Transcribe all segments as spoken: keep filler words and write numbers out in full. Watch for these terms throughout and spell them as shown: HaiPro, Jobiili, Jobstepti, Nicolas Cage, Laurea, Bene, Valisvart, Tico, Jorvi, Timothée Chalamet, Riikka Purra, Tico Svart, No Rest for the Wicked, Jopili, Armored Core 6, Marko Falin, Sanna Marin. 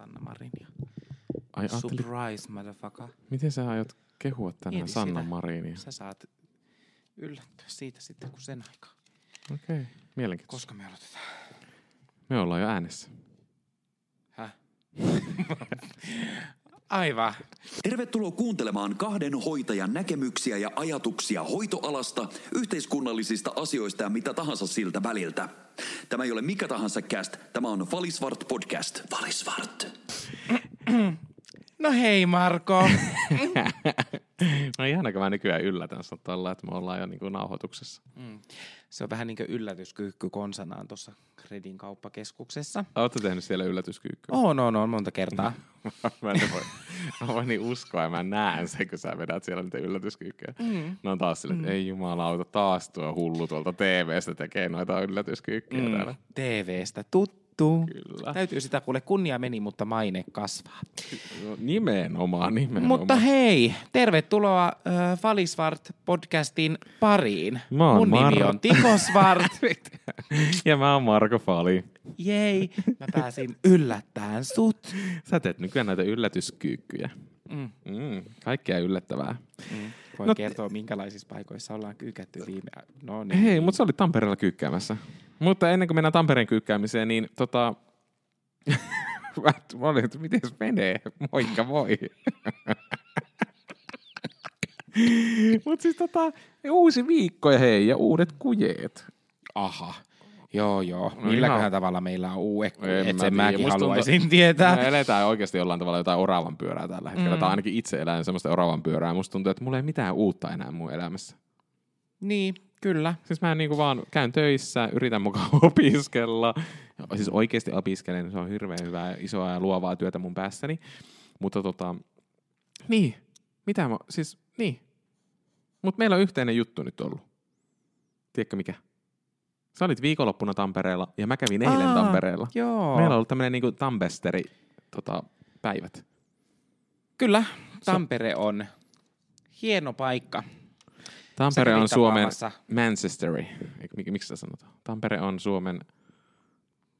Sanna Marinia. Ai, surprise, ajattelin... motherfucker. Miten sä aiot kehua tänään Sanna sitä. Marinia? Sä saat yllättää siitä sitten, kun sen aikaa. Okei, okay. Mielenkiintoista. Koska me aloitetaan? Me ollaan jo äänessä. Häh? Aivan. Tervetuloa kuuntelemaan kahden hoitajan näkemyksiä ja ajatuksia hoitoalasta, yhteiskunnallisista asioista ja mitä tahansa siltä väliltä. Tämä ei ole mikä tahansa cast, tämä on Valisvart podcast. Valisvart. No hei Marko. No ihana, kun mä nykyään yllätän sä tällä, että me ollaan jo niinku nauhoituksessa. Mm. Se on vähän niin kuin yllätyskyykky konsanaan tuossa Redin kauppakeskuksessa. Oletko tehnyt siellä yllätyskyykkyä? Oon, oon, oon, monta kertaa. Mä en voi, mä voin niin uskoa, mä näen sen, kun sä vedät siellä niitä yllätyskyykkyjä. Mm. No on taas silleen, että mm. ei jumalauta, taas tuo hullu tuolta T V:stä tekee noita yllätyskyykkyjä mm. täällä. T V:stä tuttu. Kyllä. Täytyy sitä, kuule kunnia meni, mutta maine kasvaa. No, nimenomaan, nimenomaan. Mutta hei, tervetuloa äh, Valisvart-podcastin pariin. Mun Mar- nimi on Tico Svart. Ja mä oon Marko Falin. Jei, mä pääsin yllättämään sut. Sä teet nykyään näitä yllätyskyykkyjä. Mm. Mm, kaikkea yllättävää. Mm. Voin no, kertoa, minkälaisissa paikoissa ollaan kyykätty viime... No, niin. Hei, mutta sä olit Tampereella kyykkäämässä. Mutta ennen kuin mennään Tampereen kyykkäämiseen, niin tota... Mä olin, että miten se menee? Moikka moi. Mutta siis tota, uusi viikko ja hei, ja uudet kujeet. Aha. Joo, joo. No milläköhän ihan... tavalla meillä on uudet kujeet? En sen mäkin Musta haluaisin tuntuu, tietää. Me eletään oikeasti jollain tavalla jotain oravan pyörää tällä hetkellä. Mm. Tai ainakin itse elän semmoista oravan pyörää. Musta tuntuu, että mulla ei mitään uutta enää mun elämässä. Niin. Kyllä. Siis mä niinku vaan käyn töissä, yritän mukaan opiskella. Siis oikeesti opiskelen, se on hirveän hyvää, isoa ja luovaa työtä mun päässäni. Mutta tota, niin, mitä mä, siis, niin. Mut meillä on yhteinen juttu nyt ollut. Tiedätkö mikä? Sä olit viikonloppuna Tampereella ja mä kävin eilen Aa, Tampereella. Joo. Meillä on ollut tämmönen niinku Tampesteri tota, päivät. Kyllä, Tampere on hieno paikka. Tampere on Suomen Manchesteri. Miksi sitä sanotaan? Tampere on Suomen...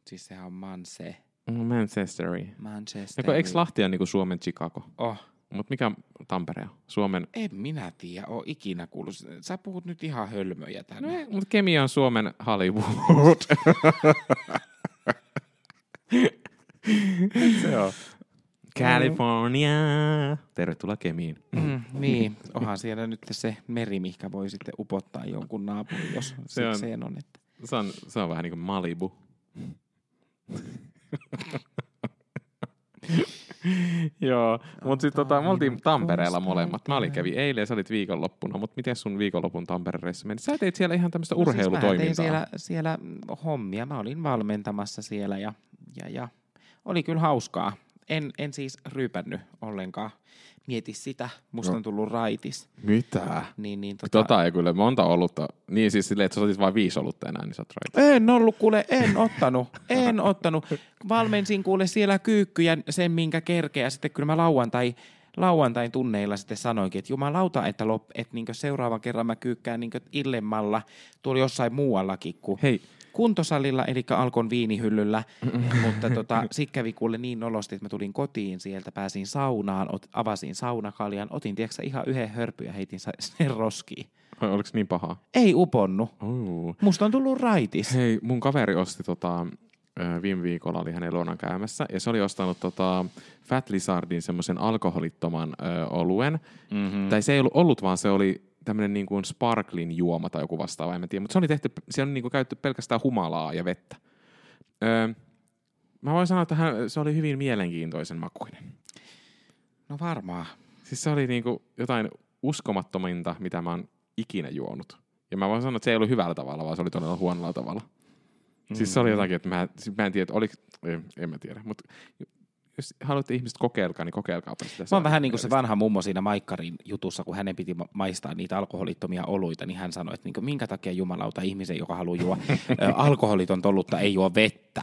Siis sehän on Manse. Manchesteri. Manchesteri. Eikö Lahti on niinku Suomen Chicago? Oh. Mut mikä Tampere on? Suomen... En minä tiedä, oo ikinä kuullut. Sä puhut nyt ihan hölmöjä tänne. No, mut Kemia on Suomen Hollywood. Se on. California. Tervetuloa Kemiin. Mm, niin, onhan siellä nyt se meri, mihinkä voi sitten upottaa jonkun naapurin, jos se on. Se on, että... se on, se on vähän niin kuin Malibu. Joo, mutta sitten tota, me oltiin Tampereella molemmat. Mä olin kävin eilen ja sä olit viikonloppuna, mutta miten sun viikonlopun Tampereessa meni? Sä teit siellä ihan tämmöistä no, urheilutoimintaa. Siis mä tein siellä, siellä hommia. Mä olin valmentamassa siellä ja, ja, ja. Oli kyllä hauskaa. En, en siis ryypännyt ollenkaan. Mieti sitä. Musta no. on tullut raitis. Mitä? Niin, niin, tota... tota ei kyllä monta olutta. Niin siis silleen, että sä otit vain viisi olutta enää, niin sä oot raitis. En ollut kuule, en ottanut. en ottanut. Valmensin kuule siellä kyykkyjä sen minkä kerkeä. Sitten kyllä mä lauantai, lauantain tunneilla sitten sanoinkin, että jumalauta, että, lop, että niin seuraavan kerran mä kyykkään niin illemmalla tuolla jossain muuallakin kuin... Hei. Kuntosalilla, eli Alkon viinihyllyllä, mutta tota, sit kävi kuule niin nolosti, että mä tulin kotiin sieltä, pääsin saunaan, ot, avasin saunakaljan, otin tiiäksä ihan yhden hörpyn ja heitin sen roskiin. Oliko niin pahaa? Ei uponnut. Ooh. Musta on tullut raitis. Hei, mun kaveri osti tota, viime viikolla oli hänen luonaan käymässä, ja se oli ostanut tota Fat Lizardin semmoisen alkoholittoman ö, oluen, mm-hmm. tai se ei ollut, ollut vaan se oli tämmöinen niin kuin sparklin juoma tai joku vastaava, en mä tiedä. Mutta se oli tehty, siellä on niin kuin käytetty pelkästään humalaa ja vettä. Öö, mä voin sanoa, että hän, se oli hyvin mielenkiintoisen makuinen. No varmaan. Siis se oli niin kuin jotain uskomattominta, mitä mä oon ikinä juonut. Ja mä voin sanoa, että se ei ollut hyvällä tavalla, vaan se oli todella huonolla tavalla. Mm. Siis se oli jotakin, että mä, mä en tiedä, että oliko, en, en mä tiedä, mutta... Jos haluatte ihmiset kokeilkaa, niin kokeilkaapa sitä. Mä oon vähän niin kuin se vanha mummo siinä Maikkarin jutussa, kun hänen piti maistaa niitä alkoholittomia oluita, niin hän sanoi, että niin kuin, minkä takia jumalauta ihmisen, joka haluaa juo alkoholitonta olutta, ei juo vettä.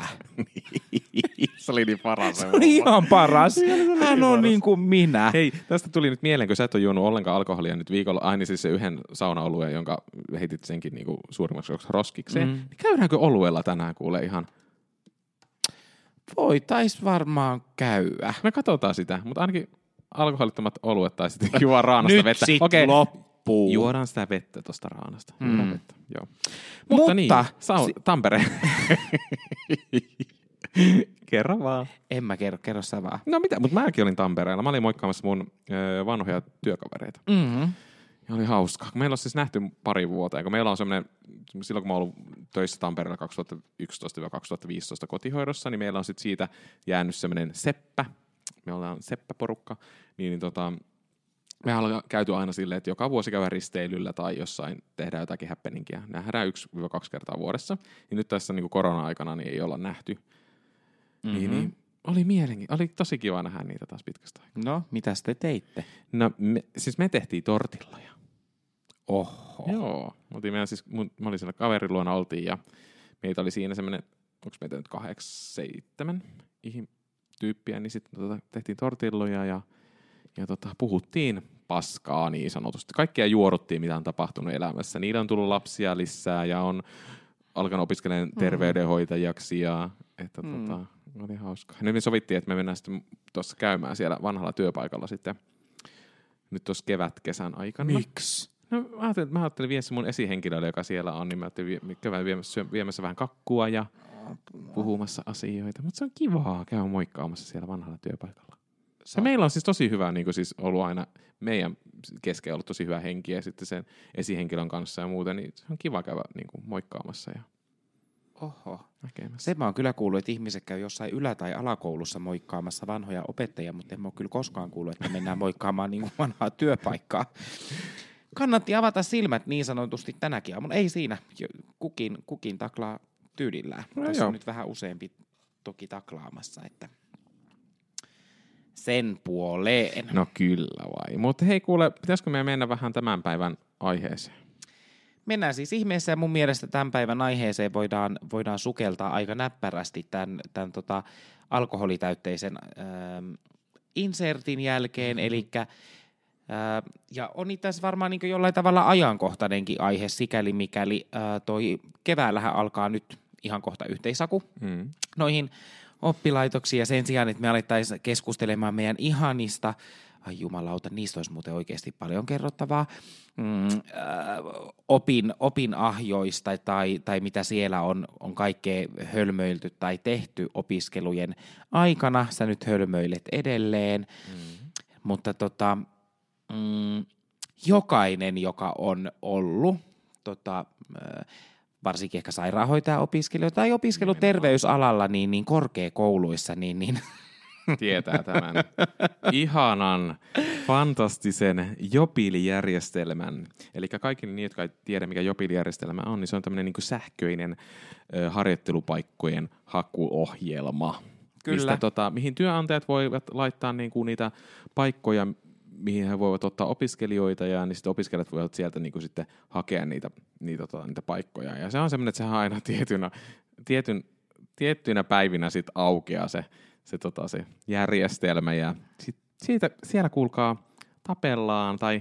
Se oli niin paras. Se oli ihan paras. Hän on niin kuin minä. Hei, tästä tuli nyt mieleen, kun sä et ole juonut ollenkaan alkoholia nyt viikolla, aina siis se yhden saunaolueen, jonka heitit senkin niin kuin suurimmaksi roskikseen. Mm. Niin käydäänkö oluella tänään kuulee ihan... voitais varmaan käydä. No katsotaan sitä, mutta ainakin alkoholittomat oluet tai sitten juodaan raanasta vettä. Nyt sit okei. Loppuu. Juodaan sitä vettä tuosta raanasta. Mm. Vettä. Joo. Mutta, mutta niin, Sao, si- Tampere. Kerro vaan. En mä kerro, kerro sä vaan. No mitä, mutta mäkin olin Tampereella. Mä olin moikkaamassa mun ö, vanhoja työkavereita. Mm-hmm. Ja oli hauskaa. Meillä on siis nähty pari vuoteen, kun meillä on semmoinen, silloin kun mä olin töissä Tampereella kaksituhattayksitoista kaksituhattaviisitoista kotihoidossa, niin meillä on sitten siitä jäänyt semmoinen seppä. Me ollaan seppäporukka. Niin, niin tota, mehän ollaan käyty aina silleen, että joka vuosi käydään risteilyllä tai jossain tehdään jotakin happeningia. Nähdään yksi-kaksi kertaa vuodessa. Ja nyt tässä niin kuin korona-aikana niin ei olla nähty. Mm-hmm. Niin, niin. Oli mielenkiintoista. Oli tosi kiva nähdä niitä taas pitkästä aikaa. No, mitäs te teitte? No, me, siis me tehtiin tortilloja. Oho. Joo. Oltiin meidän siis, mun, mä olin siellä kaverin luona oltiin ja meitä oli siinä semmoinen, onko meitä nyt kahdeksan, seitsemän tyyppiä, niin sitten tota, tehtiin tortilloja ja, ja tota, puhuttiin paskaa niin sanotusti. Kaikkea juoruttiin, mitä on tapahtunut elämässä. Niillä on tullut lapsia lisää ja on alkanut opiskelemaan terveydenhoitajaksi ja että mm. tota, oli hauskaa. Nyt me sovittiin, että me mennään sitten tuossa käymään siellä vanhalla työpaikalla sitten nyt tuossa kevätkesän aikana. Miksi? No mä ajattelin, mä ajattelin viedä mun esihenkilölle, joka siellä on, niin mä ajattelin käydä viemässä, viemässä vähän kakkua ja puhumassa asioita. Mutta se on kivaa käydä moikkaamassa siellä vanhalla työpaikalla. Ja meillä on siis tosi hyvä, niin kuin siis ollut aina meidän kesken ollut tosi hyvä henki ja sitten sen esihenkilön kanssa ja muuten, niin se on kiva käydä niin kuin moikkaamassa ja oho. Näkemässä. Se mä oon kyllä kuullut, että ihmiset käy jossain ylä- tai alakoulussa moikkaamassa vanhoja opettajia, mutta en mä oon kyllä koskaan kuullut, että mennään moikkaamaan niin kuin vanhaa työpaikkaa. Kannatti avata silmät niin sanotusti tänäkin aamuna. Ei siinä. Kukin, kukin taklaa tyylillään. No tässä joo. On nyt vähän useampi toki taklaamassa, että sen puoleen. No kyllä vai. Mutta hei kuule, pitäisikö meidän mennä vähän tämän päivän aiheeseen? Mennään siis ihmeessä ja mun mielestä tämän päivän aiheeseen voidaan, voidaan sukeltaa aika näppärästi tämän, tämän tota alkoholitäytteisen ähm, insertin jälkeen. Elikkä, äh, ja on itse asiassa varmaan niin jollain tavalla ajankohtainenkin aihe sikäli mikäli äh, toi keväällähän alkaa nyt ihan kohta yhteisaku mm. noihin oppilaitoksiin ja sen sijaan, että me alettaisiin keskustelemaan meidän ihanista. Ai jumalauta, niistä olisi muuten oikeasti paljon kerrottavaa mm, äh, opin, opin ahjoista tai, tai mitä siellä on, on kaikkea hölmöilty tai tehty opiskelujen aikana. Sä nyt hölmöilet edelleen, mm. mutta tota, mm, jokainen, joka on ollut tota, äh, varsinkin ehkä sairaanhoitaja-opiskelijoita tai opiskelu terveysalalla niin, niin korkeakouluissa, niin... niin tietää tämän ihanan, fantastisen Jopili-järjestelmän. Eli kaikille niitä, jotka ei tiedä, mikä Jopili-järjestelmä on, niin se on tämmöinen niin kuin sähköinen ö, harjoittelupaikkojen hakuohjelma. Kyllä. Mistä, tota, mihin työnantajat voivat laittaa niin kuin niitä paikkoja, mihin he voivat ottaa opiskelijoita, ja niin sitten opiskelijat voivat sieltä niin kuin sitten hakea niitä, niitä, tota, niitä paikkoja. Ja se on semmoinen, että sehän aina tietynä, tietyn, tiettyinä päivinä sitten aukeaa se, Se, tota, se järjestelmä ja sit, siitä, siellä kuulkaa tapellaan tai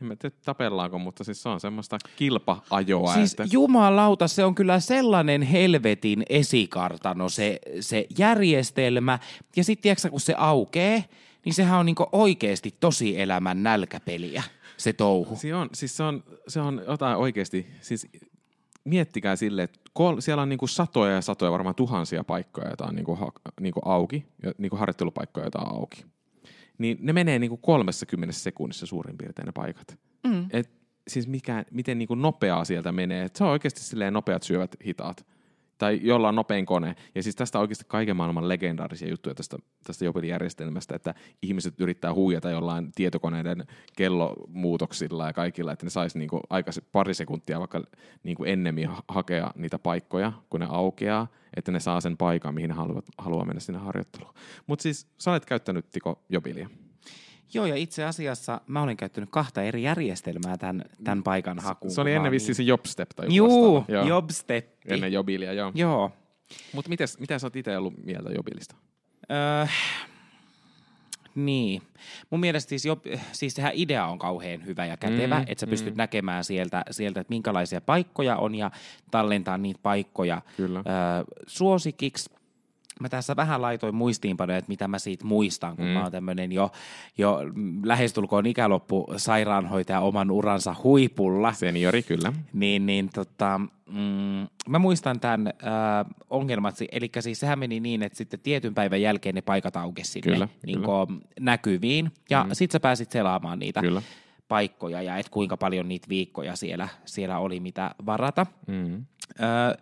en mä tiedä tapellaanko, mutta siis se on semmoista kilpa-ajoa. Siis että... jumalauta, se on kyllä sellainen helvetin esikartano se, se järjestelmä ja sit tiiäksä kun se aukee, niin sehän on niinku oikeesti tosi elämän nälkäpeliä se touhu. Se on, siis se on, se on jotain oikeesti, siis miettikää silleen, että Kol- siellä on niinku satoja ja satoja, varmaan tuhansia paikkoja, joita on niinku ha- niinku auki, ja niinku harjoittelupaikkoja, joita on auki. Niin ne menee niinku kolmekymmentä sekunnissa suurin piirtein ne paikat. Mm. Et siis mikä, miten niinku nopeaa sieltä menee. Et se on oikeasti silleen nopeat syövät hitaat. Tai jollain nopein kone. Ja siis tästä on oikeasti kaiken maailman legendaarisia juttuja tästä, tästä Jopili-järjestelmästä, että ihmiset yrittää huijata jollain tietokoneiden kellomuutoksilla ja kaikilla, että ne saisi niinku aikaisin pari sekuntia vaikka niinku ennemmin hakea niitä paikkoja, kun ne aukeaa, että ne saa sen paikan, mihin ne haluaa, haluaa mennä sinne harjoitteluun. Mutta siis sä olet käyttänyt, Tiko, Jopilia. Joo, ja itse asiassa mä olen käyttänyt kahta eri järjestelmää tämän, tämän paikan hakuun. Se oli ennen vissiin se Jobstep tai juu, joo. Jobstepti. Ennen Jobilia, joo. Joo. Mutta mitä sä oot itse ollut mieltä Jobilista? Öö, niin. Mun mielestä siis, job, siis sehän idea on kauhean hyvä ja kätevä, mm, että sä pystyt mm. näkemään sieltä, sieltä, että minkälaisia paikkoja on ja tallentaa niitä paikkoja öö, suosikiksi. mä tässä vähän laitoin muistiinpanoja, että mitä mä siitä muistan, kun mm. mä oon tämmönen jo, jo lähestulkoon ikäloppu sairaanhoitaja oman uransa huipulla. Seniori, kyllä. Niin, niin tota, mm, mä muistan tämän äh, ongelmat, eli siis sehän meni niin, että sitten tietyn päivän jälkeen ne paikat aukesi sinne kyllä, niin kyllä. näkyviin, ja mm. sit sä pääsit selaamaan niitä. Kyllä. paikkoja ja et kuinka paljon niitä viikkoja siellä, siellä oli mitä varata. Mm-hmm. Öö,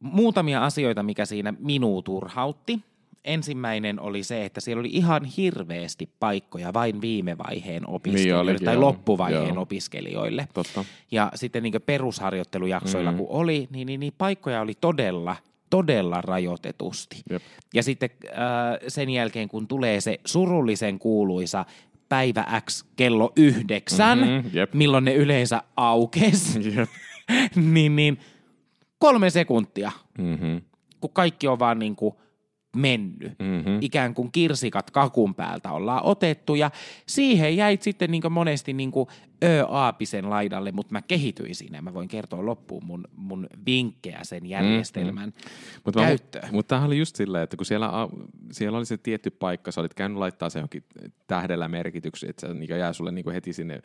muutamia asioita, mikä siinä minua turhautti. Ensimmäinen oli se, että siellä oli ihan hirveästi paikkoja vain viime vaiheen opiskelijoille niin tai joo, loppuvaiheen joo. opiskelijoille. Totta. Ja sitten niin kuin perusharjoittelujaksoilla mm-hmm. kun oli, niin, niin, niin paikkoja oli todella todella rajoitetusti. Jep. Ja sitten öö, sen jälkeen, kun tulee se surullisen kuuluisa päivä X kello yhdeksän, mm-hmm, milloin ne yleensä aukesi, niin, niin kolme sekuntia, mm-hmm. kun kaikki on vaan niin kuin mennyt. Mm-hmm. Ikään kuin kirsikat kakun päältä ollaan otettu, ja siihen jäit sitten niin kuin monesti niin kuin ö-aapisen laidalle, mutta mä kehityin siinä, mä voin kertoa loppuun mun, mun vinkkejä sen järjestelmän mm-hmm. mut käyttöön. Mutta tämähän oli just silleen, että kun siellä, siellä oli se tietty paikka, sä olit käynyt laittaa se johonkin tähdellä merkityksi, että se jää sulle niin kuin heti sinne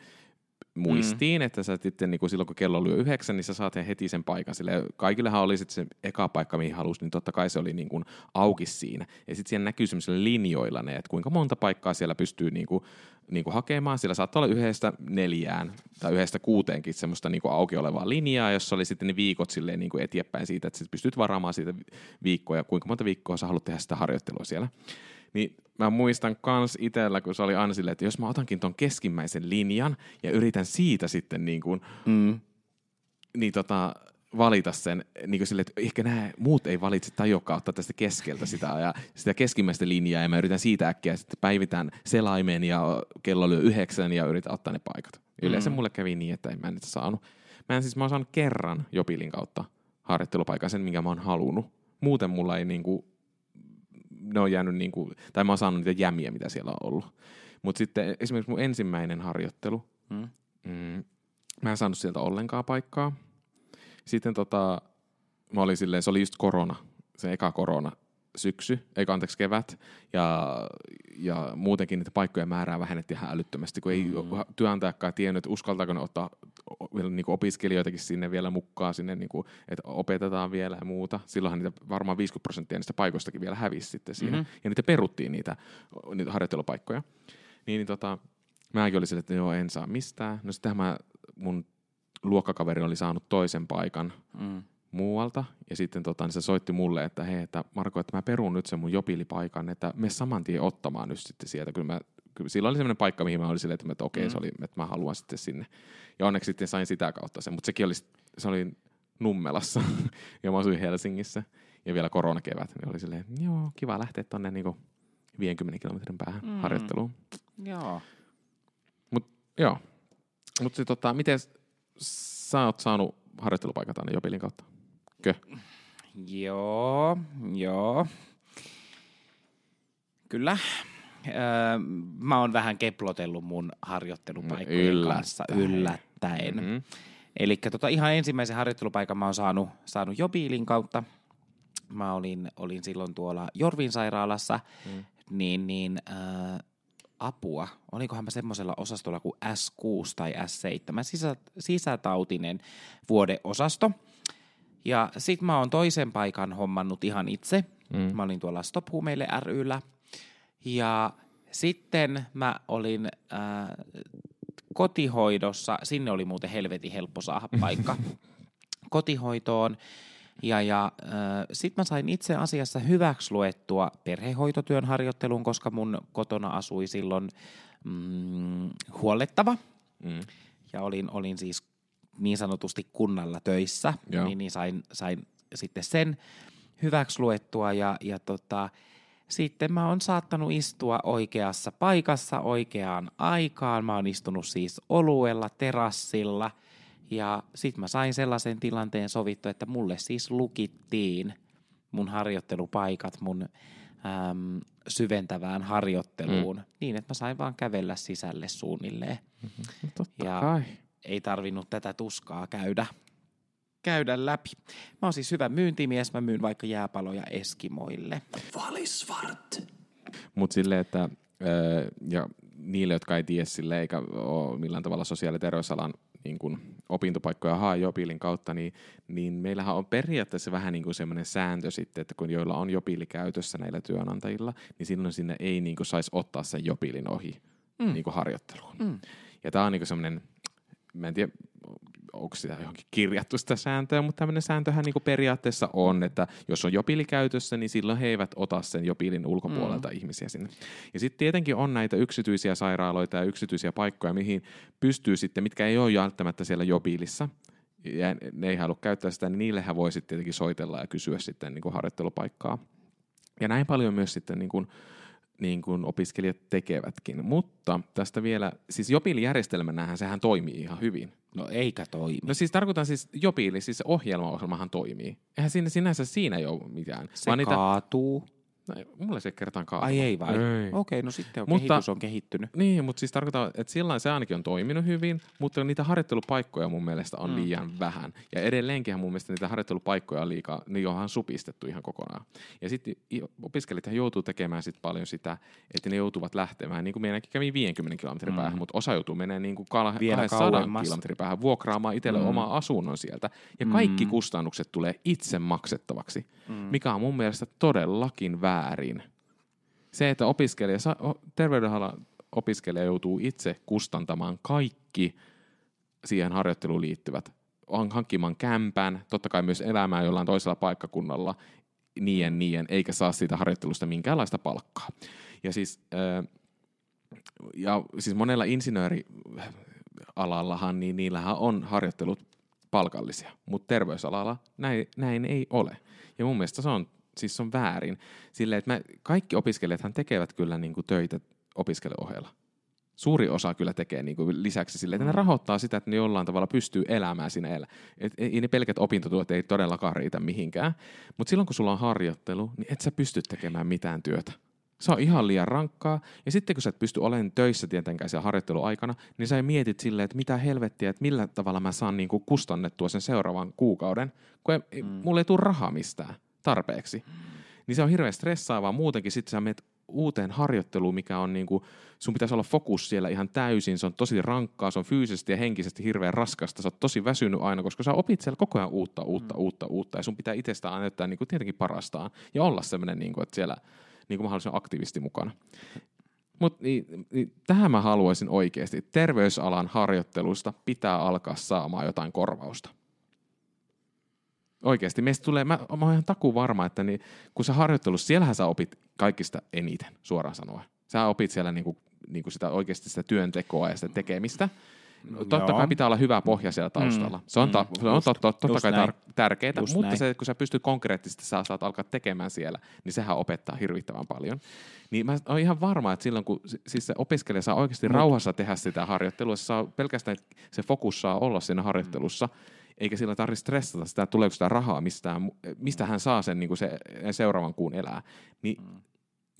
muistiin, mm. että sä sitten niin silloin kun kello oli yhdeksän, niin sä saat heti sen paikan. Sille kaikillehan oli sitten se eka paikka, mihin halusi, niin totta kai se oli niin kuin auki siinä. Ja sitten siellä näkyy semmoisilla linjoilla ne, että kuinka monta paikkaa siellä pystyy niin kuin, niin kuin hakemaan. Siellä saattaa olla yhdestä neljään tai yhdestä kuuteenkin semmoista niin kuin auki olevaa linjaa, jossa oli sitten ne viikot silleen niin kuin eteenpäin siitä, että sit pystyt varaamaan siitä viikkoja, kuinka monta viikkoa sä haluat tehdä sitä harjoittelua siellä. Niin mä muistan kans itsellä, kun se oli aina silleen, että jos mä otankin ton keskimmäisen linjan ja yritän siitä sitten niin kuin, mm. niin tota, valita sen, niin kuin silleen, että ehkä nämä muut ei valitse tajukaan ottaa tästä keskeltä sitä ja sitä keskimmäistä linjaa, ja mä yritän siitä äkkiä sitten päivitän selaimen ja kello lyö yhdeksän ja yritän ottaa ne paikat. Yleensä mm. mulle kävi niin, että en mä niitä saanut. Mä en siis, mä oon saanut kerran Jopilin kautta harjoittelupaikan sen, minkä mä oon halunnut. Muuten mulla ei niinku ne on jäänyt niin kuin, tai mä oon saanut niitä jämiä, mitä siellä on ollut. Mutta sitten esimerkiksi mun ensimmäinen harjoittelu, mm. Mm, mä en saanut sieltä ollenkaan paikkaa. Sitten tota, mä olin silleen, se oli just korona, se eka korona syksy, eikä anteeksi kevät, ja, ja muutenkin niitä paikkojen määrää vähennettiin ihan älyttömästi, kun ei mm. työnantajakaan tiennyt, että uskaltaako ne ottaa niin kuin opiskelijoitakin sinne vielä mukaan, sinne, niin kuin, että opetetaan vielä ja muuta. Silloinhan niitä varmaan viisikymmentä prosenttia niistä paikoistakin vielä hävisi sitten siinä, mm-hmm. ja niitä peruttiin niitä, niitä harjoittelupaikkoja. Niin, niin tota, mäkin olin sille, että joo, en saa mistään. No sittenhän mä, mun luokkakaveri oli saanut toisen paikan, mm. muualta, ja sitten tota, niin se soitti mulle, että hei, että Marko, että mä perun nyt sen mun jopilipaikan, että me saman tien ottamaan nyt sitten sieltä. Kyllä mä, kyllä, sillä oli semmoinen paikka, mihin mä olin silleen, että, että okei, mm. se oli, että mä haluan sitten sinne. Ja onneksi sitten sain sitä kautta sen, mutta sekin oli, se oli Nummelassa, ja mä asuin Helsingissä, ja vielä koronakevät, niin oli silleen, joo, kiva lähteä tonne niin kuin viidenkymmenen kilometrin päähän mm. harjoitteluun. Joo. Mut joo. Mut se tota, miten sä oot saanut harjoittelupaikat aina Jopilin kautta? Kö? Joo, joo. Kyllä. Öö, mä oon vähän keplotellut mun harjoittelupaikkojen no, yllättäen. kanssa yllättäen. Mm-hmm. Elikkä tota, ihan ensimmäisen harjoittelupaikan mä oon saanut, saanut Jopilin kautta. Mä olin, olin silloin tuolla Jorvin sairaalassa, mm. niin, niin öö, apua. Olikohan mä semmoisella osastolla kuin äs kuusi tai äs seitsemän, sisä, sisätautinen vuodeosasto. Ja sit mä oon toisen paikan hommannut ihan itse. Mm. Mä olin tuolla StopHumele ry:llä. Ja sitten mä olin äh, kotihoidossa. Sinne oli muuten helvetin helppo saada paikka kotihoitoon. Ja, ja äh, sit mä sain itse asiassa hyväksi luettua perhehoitotyön harjoitteluun, koska mun kotona asui silloin mm, huollettava. Mm. Ja olin, olin siis niin sanotusti kunnalla töissä, niin, niin sain, sain sitten sen hyväksi luettua, ja, ja tota, sitten mä oon saattanut istua oikeassa paikassa oikeaan aikaan. Mä oon istunut siis oluella, terassilla, ja sit mä sain sellaisen tilanteen sovittu, että mulle siis lukittiin mun harjoittelupaikat mun äm, syventävään harjoitteluun, mm. niin että mä sain vaan kävellä sisälle suunnilleen. Mm-hmm. Totta ja, kai. Ei tarvinnut tätä tuskaa käydä käydä läpi. Mä oon siis hyvä myyntimies, mä myyn vaikka jääpaloja Eskimoille. Vali Svart! Mut silleen, että öö, ja niille, jotka ei tiedä silleen, eikä ole millään tavalla sosiaali- ja terveysalan niin kun opintopaikkoja haa Jopiilin kautta, niin, niin meillähän on periaatteessa vähän niin kuin semmoinen sääntö sitten, että kun joilla on Jopiili käytössä näillä työnantajilla, niin silloin sinne ei niin kuin saisi ottaa sen Jopiilin ohi mm. niin kuin harjoitteluun. Mm. Ja tää on niin kuin semmoinen, mä en tiedä, onko sitä johonkin kirjattu sitä sääntöä, mutta tämmöinen sääntöhän niin kuin periaatteessa on, että jos on Jopiili käytössä, niin silloin he eivät ota sen Jopiilin ulkopuolelta mm. ihmisiä sinne. Ja sitten tietenkin on näitä yksityisiä sairaaloita ja yksityisiä paikkoja, mihin pystyy sitten, mitkä ei ole välttämättä siellä Jopiilissa, ja ne ei halua käyttää sitä, niin niillehän voi sitten tietenkin soitella ja kysyä sitten niin kuin harjoittelupaikkaa. Ja näin paljon myös sitten niin kuin niin kuin opiskelijat tekevätkin. Mutta tästä vielä, siis Jopiili-järjestelmänähän sehän toimii ihan hyvin. No eikä toimi. No siis tarkoitan siis Jopiili, siis se ohjelmaohjelmahan toimii. Eihän siinä, sinänsä siinä ei ole mitään. Se vaan kaatuu. Niitä, no, mulle se kertaan kaatuu. Ai ei vai? Okei, okay, no sitten on mutta, kehitys on kehittynyt. Niin, mutta siis tarkoitan, että sillain se ainakin on toiminut hyvin, mutta niitä harjoittelupaikkoja mun mielestä on mm. liian vähän. Ja edelleenkinhän mun mielestä niitä harjoittelupaikkoja on liikaa, niin onhan supistettu ihan kokonaan. Ja sitten opiskelijathan joutuu tekemään sit paljon sitä, että ne joutuvat lähtemään. Niin kuin meidänkin kävi viidenkymmenen kilometrin päähän, mm. mutta osa joutuu menemään niin kuin kahdensadan kilometrin päähän vuokraamaan itselle mm. omaa asunnon sieltä. Ja kaikki mm. kustannukset tulee itse maksettavaksi, mm. mikä on mun mielestä todellakin väärin. Väärin. Se, että opiskelija, terveydenhuollon opiskelija joutuu itse kustantamaan kaikki siihen harjoitteluun liittyvät, hankkimaan kämpän, totta kai myös elämää jollain toisella paikkakunnalla, niien, niien, eikä saa siitä harjoittelusta minkäänlaista palkkaa. Ja siis, ja siis monella insinöörialallahan, niin niillähän on harjoittelut palkallisia, mutta terveysalalla näin, näin ei ole. Ja mun mielestä se on Siis on väärin. Silleen, että mä, kaikki opiskelijathan tekevät kyllä niin kuin töitä opiskeluohjeilla. Suuri osa kyllä tekee niin kuin lisäksi silleen, että ne rahoittaa sitä, että ne jollain tavalla pystyy elämään siinä elä. Et, ei ne pelkät opintotuot ei todellakaan riitä mihinkään. Mutta silloin kun sulla on harjoittelu, niin et sä pysty tekemään mitään työtä. Se on ihan liian rankkaa. Ja sitten kun sä et pysty olemaan töissä tietenkään siellä harjoitteluaikana, niin sä mietit silleen, että mitä helvettiä, että millä tavalla mä saan niin kuin kustannettua sen seuraavan kuukauden, kun ei, mm. mulle ei tule rahaa mistään tarpeeksi. Niin se on hirveän stressaavaa. Muutenkin sitten sä menet uuteen harjoitteluun, mikä on niinku, sun pitäisi olla fokus siellä ihan täysin. Se on tosi rankkaa, se on fyysisesti ja henkisesti hirveän raskasta. Sä oot tosi väsynyt aina, koska sä opit siellä koko ajan uutta, uutta, mm. uutta, uutta. Ja sun pitää itsestään aina näyttää niinku tietenkin parastaan. Ja olla semmoinen, niinku, että siellä niinku mahdollisen aktivisti mukana. Mut niin, niin, tähän mä haluaisin oikeasti. Terveysalan harjoittelusta pitää alkaa saamaan jotain korvausta. Oikeasti. Meistä tulee, mä, mä oon ihan takuu varma, että niin, kun sä harjoittelussa, siellähän sä opit kaikista eniten, suoraan sanoen. Sä opit siellä niinku, niinku sitä, oikeasti sitä työntekoa ja sitä tekemistä. Totta Joo. kai pitää olla hyvä pohja siellä taustalla. Mm. Se on, ta- mm. se on just, totta, totta kai tar- tärkeää, just mutta se, kun sä pystyt konkreettisesti, sä saat alkaa tekemään siellä, niin sehän opettaa hirvittävän paljon. Niin mä oon ihan varma, että silloin kun siis se opiskelija saa oikeasti Mut. rauhassa tehdä sitä harjoittelua, se saa, pelkästään se fokus saa olla siinä harjoittelussa, eikä sillä tarvitse stressata sitä, tuleeko sitä rahaa, mistä, mistä hän saa sen niin kuin se, seuraavan kuun elää. Niin, mm.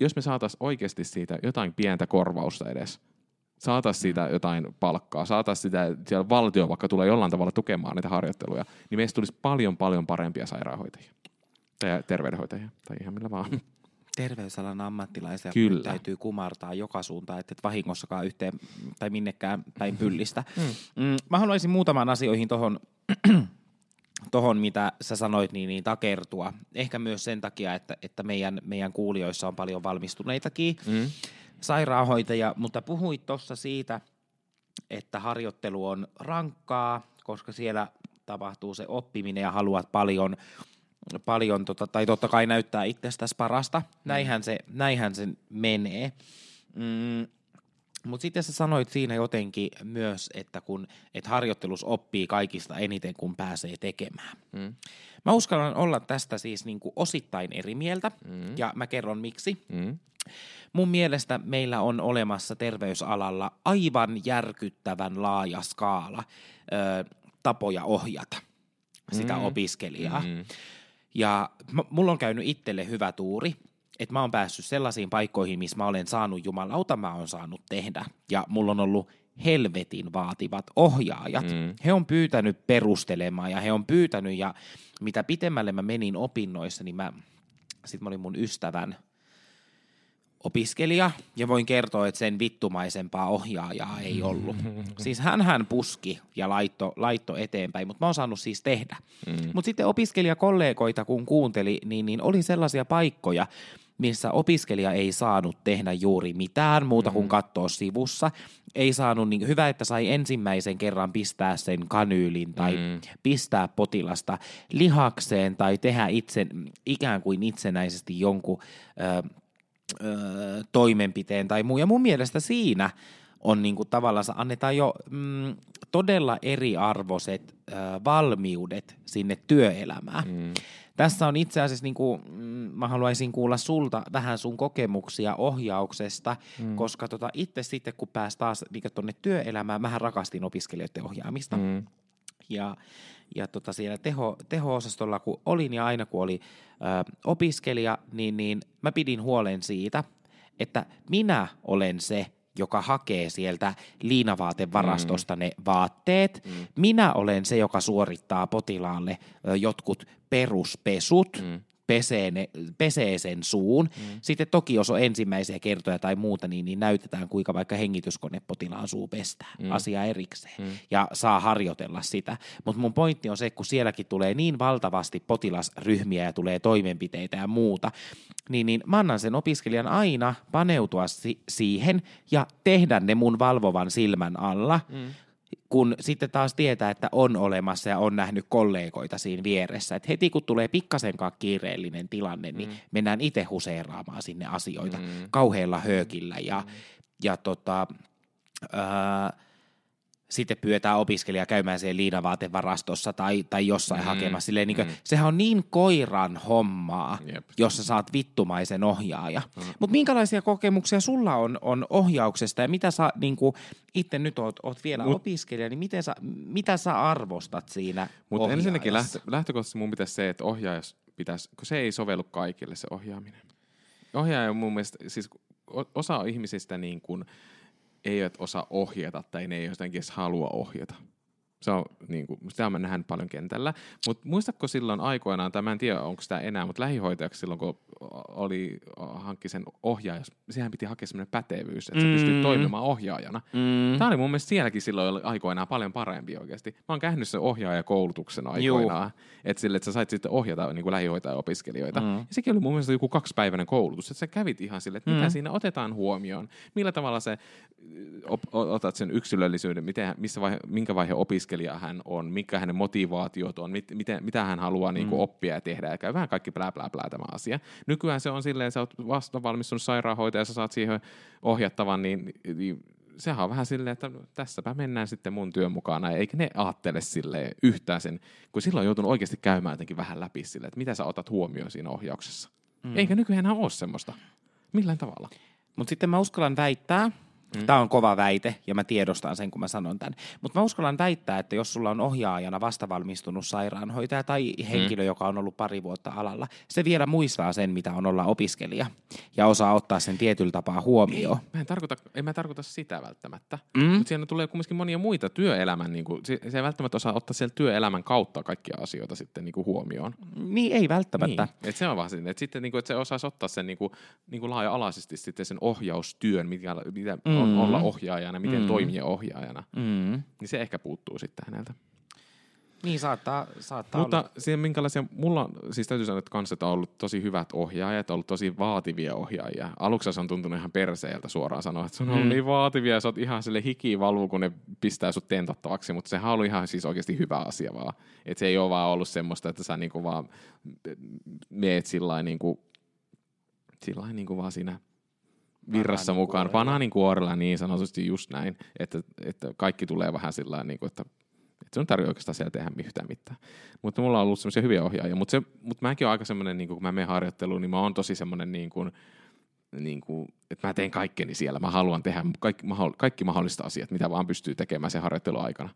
jos me saataisiin oikeasti siitä jotain pientä korvausta edes, saataisiin siitä jotain palkkaa, saataisiin sitä, siellä valtio vaikka tulee jollain tavalla tukemaan näitä harjoitteluja, niin meistä tulisi paljon paljon parempia sairaanhoitajia tai terveydenhoitajia tai ihan millä vaan. Terveysalan ammattilaisia täytyy kumartaa joka suuntaan, ettei vahingossakaan yhteen tai minnekään päin pyllistä. Mm. Mm, mä haluaisin muutamaan asioihin tohon, tohon mitä sä sanoit, niin, niin takertua. Ehkä myös sen takia, että, että meidän, meidän kuulijoissa on paljon valmistuneitakin mm. sairaanhoitajia, mutta puhuit tuossa siitä, että harjoittelu on rankkaa, koska siellä tapahtuu se oppiminen ja haluat paljon... paljon, tota, tai totta kai näyttää itsestäsi parasta. Näinhän se, näinhän se menee. Mm. Mutta sitten sä sanoit siinä jotenkin myös, että kun et harjoittelus oppii kaikista eniten, kun pääsee tekemään. Mm. Mä uskallan olla tästä siis niinku osittain eri mieltä, mm. ja mä kerron miksi. Mm. Mun mielestä meillä on olemassa terveysalalla aivan järkyttävän laaja skaala ö, tapoja ohjata sitä mm. opiskelijaa. Mm. Ja mulla on käynyt itselle hyvä tuuri, että mä oon päässyt sellaisiin paikkoihin, missä mä olen saanut jumalauta, mä oon saanut tehdä. Ja mulla on ollut helvetin vaativat ohjaajat. Mm. He on pyytänyt perustelemaan ja he on pyytänyt, ja mitä pitemmälle mä menin opinnoissa, niin mä, sit mä olin mun ystävän opiskelija, ja voin kertoa, että sen vittumaisempaa ohjaajaa ei ollut. Siis hänhän puski ja laitto, laitto eteenpäin, mutta mä oon saanut siis tehdä. Mm. Mutta sitten opiskelijakollegoita kun kuunteli, niin, niin oli sellaisia paikkoja, missä opiskelija ei saanut tehdä juuri mitään muuta kuin katsoa sivussa. Ei saanut, niin hyvä, että sai ensimmäisen kerran pistää sen kanyylin tai mm. pistää potilasta lihakseen tai tehdä itse, ikään kuin itsenäisesti jonkun ö, ö, toimenpiteen tai muu. Ja mun mielestä siinä on niin kuin tavallaan, annetaan jo mm, todella eriarvoiset ö, valmiudet sinne työelämään. Mm. Tässä on itse asiassa, niin kuin, mä haluaisin kuulla sulta vähän sun kokemuksia ohjauksesta, mm. koska tota itse sitten kun pääsi taas niin tuonne työelämään, mähän rakastin opiskelijoiden ohjaamista. Mm. Ja, ja tota siellä teho, teho-osastolla kun olin ja aina kun oli ö, opiskelija, niin, niin mä pidin huolen siitä, että minä olen se, joka hakee sieltä liinavaatevarastosta mm. ne vaatteet. Mm. Minä olen se, joka suorittaa potilaalle jotkut peruspesut, mm. pesee, ne, pesee sen suun. Mm. Sitten toki, jos on ensimmäisiä kertoja tai muuta, niin, niin näytetään, kuinka vaikka hengityskonepotilaan suu pestää. Mm. Asia erikseen. Mm. Ja saa harjoitella sitä. Mutta mun pointti on se, että kun sielläkin tulee niin valtavasti potilasryhmiä ja tulee toimenpiteitä ja muuta, niin, niin mä annan sen opiskelijan aina paneutua si- siihen ja tehdä ne mun valvovan silmän alla, mm. kun sitten taas tietää, että on olemassa ja on nähnyt kollegoita siinä vieressä. Et heti kun tulee pikkasenkaan kiireellinen tilanne, niin mm. mennään itse huseeraamaan sinne asioita mm. kauhealla höökillä ja, mm. ja tota... Ää, sitten pyydetään opiskelijaa käymään siellä liinavaatevarastossa tai, tai jossain mm, hakemassa. Silleen, niin kuin, mm. Sehän on niin koiran hommaa, yep. jos sä saat vittumaisen ohjaaja. Mm. Mutta minkälaisia kokemuksia sulla on, on ohjauksesta ja mitä sä niin kuin, itse nyt oot, oot vielä mut, opiskelija, niin miten sä, mitä sä arvostat siinä mut ohjaajassa? Ensinnäkin lähtö, lähtökohtaisesti mun pitäisi se, että ohjaajas pitäisi, kun se ei sovellu kaikille se ohjaaminen. Ohjaaja on mun mielestä, siis osa ihmisistä niin kuin eivät osaa ohjata tai ne ei jotenkin edes halua ohjata. Se on, niin kuin, sitä mä nähnyt paljon kentällä. Mutta muistatko silloin aikoinaan, tai mä en tiedä onko sitä enää, mutta lähihoitajaksi silloin kun oli, hankki sen ohjaaja, sehän piti hakea semmoinen pätevyys, että mm. se pystyy toimimaan ohjaajana. Mm. Tämä oli mun mielestä sielläkin silloin aikoinaan paljon parempi oikeasti. Mä oon käynyt sen ohjaajakoulutuksen aikoinaan, että sille, että sä sait sitten ohjata niin kuin lähihoitajaopiskelijoita. Mm. Ja sekin oli mun mielestä joku kaksipäiväinen koulutus, että sä kävit ihan silleen, että mitä mm. siinä otetaan huomioon, millä tavalla se otat sen yksilöllisyyden, miten, missä vaihe, minkä vaihe opiskelija hän on, mikä hänen motivaatiot on, mit, miten, mitä hän haluaa niin kuin, oppia ja tehdä. Ja käy vähän kaikki plää, plää, plää tämä asia. Nykyään se on silleen, sä oot vasta valmistunut sairaanhoitaja ja sä saat siihen ohjattavan, niin, niin sehän on vähän silleen, että tässäpä mennään sitten mun työn mukana. Eikä ne aattele silleen yhtään sen, kun silloin on joutunut oikeasti käymään jotenkin vähän läpi silleen, että mitä sä otat huomioon siinä ohjauksessa. Mm. Eikä nykyään ole semmoista. Millään tavalla. Mutta sitten mä uskallan väittää, tämä on kova väite, ja mä tiedostan sen, kun mä sanon tämän. Mutta mä uskallan väittää, että jos sulla on ohjaajana vastavalmistunut sairaanhoitaja tai henkilö, mm. joka on ollut pari vuotta alalla, se vielä muistaa sen, mitä on olla opiskelija, ja osaa ottaa sen tietyllä tapaa huomioon. Ei, mä en tarkoita, en mä tarkoita sitä välttämättä. Mm. Mutta siellä tulee kumminkin monia muita työelämän, niin kuin, se ei välttämättä osaa ottaa siellä työelämän kautta kaikkia asioita sitten niin kuin huomioon. Niin, ei välttämättä. Niin. Et se on vaan siinä, että sitten niin kuin, et se osaisi ottaa sen niin kuin, niin kuin laaja-alaisesti sitten sen ohjaustyön, mitä... mitä mm. Mm. olla ohjaajana, miten mm. toimia ohjaajana, mm. niin se ehkä puuttuu sitten häneltä. Niin saattaa, saattaa mutta olla. Mutta siihen minkälaisia, mulla on, siis täytyy sanoa, että kanssa on ollut tosi hyvät ohjaajat, on ollut tosi vaativia ohjaajia. Aluksi se on tuntunut ihan perseeltä suoraan sanoa, että se on ollut mm. niin vaativia ja sä oot ihan sille hikiin valuu, kun ne pistää sut tentattavaksi, mutta sehän on ollut ihan siis oikeasti hyvä asia vaan. Että se ei ole vaan ollut semmoista, että sä niinku vaan meet sillain niinku, sillain niinku vaan siinä virrassa mukaan, banaanikuorella niin sanotusti just näin, että, että kaikki tulee vähän sillä tavalla, että, että se on tarvitse oikeastaan siellä tehdä yhtään mitään. Mutta mulla on ollut semmoisia hyviä ohjaajia, mutta mut mäkin olen aika semmoinen, niin kun mä menen harjoitteluun, niin mä oon tosi semmoinen, niin niin että mä teen kaikkeni siellä, mä haluan tehdä kaikki, kaikki mahdolliset asiat, mitä vaan pystyy tekemään sen harjoittelun aikana.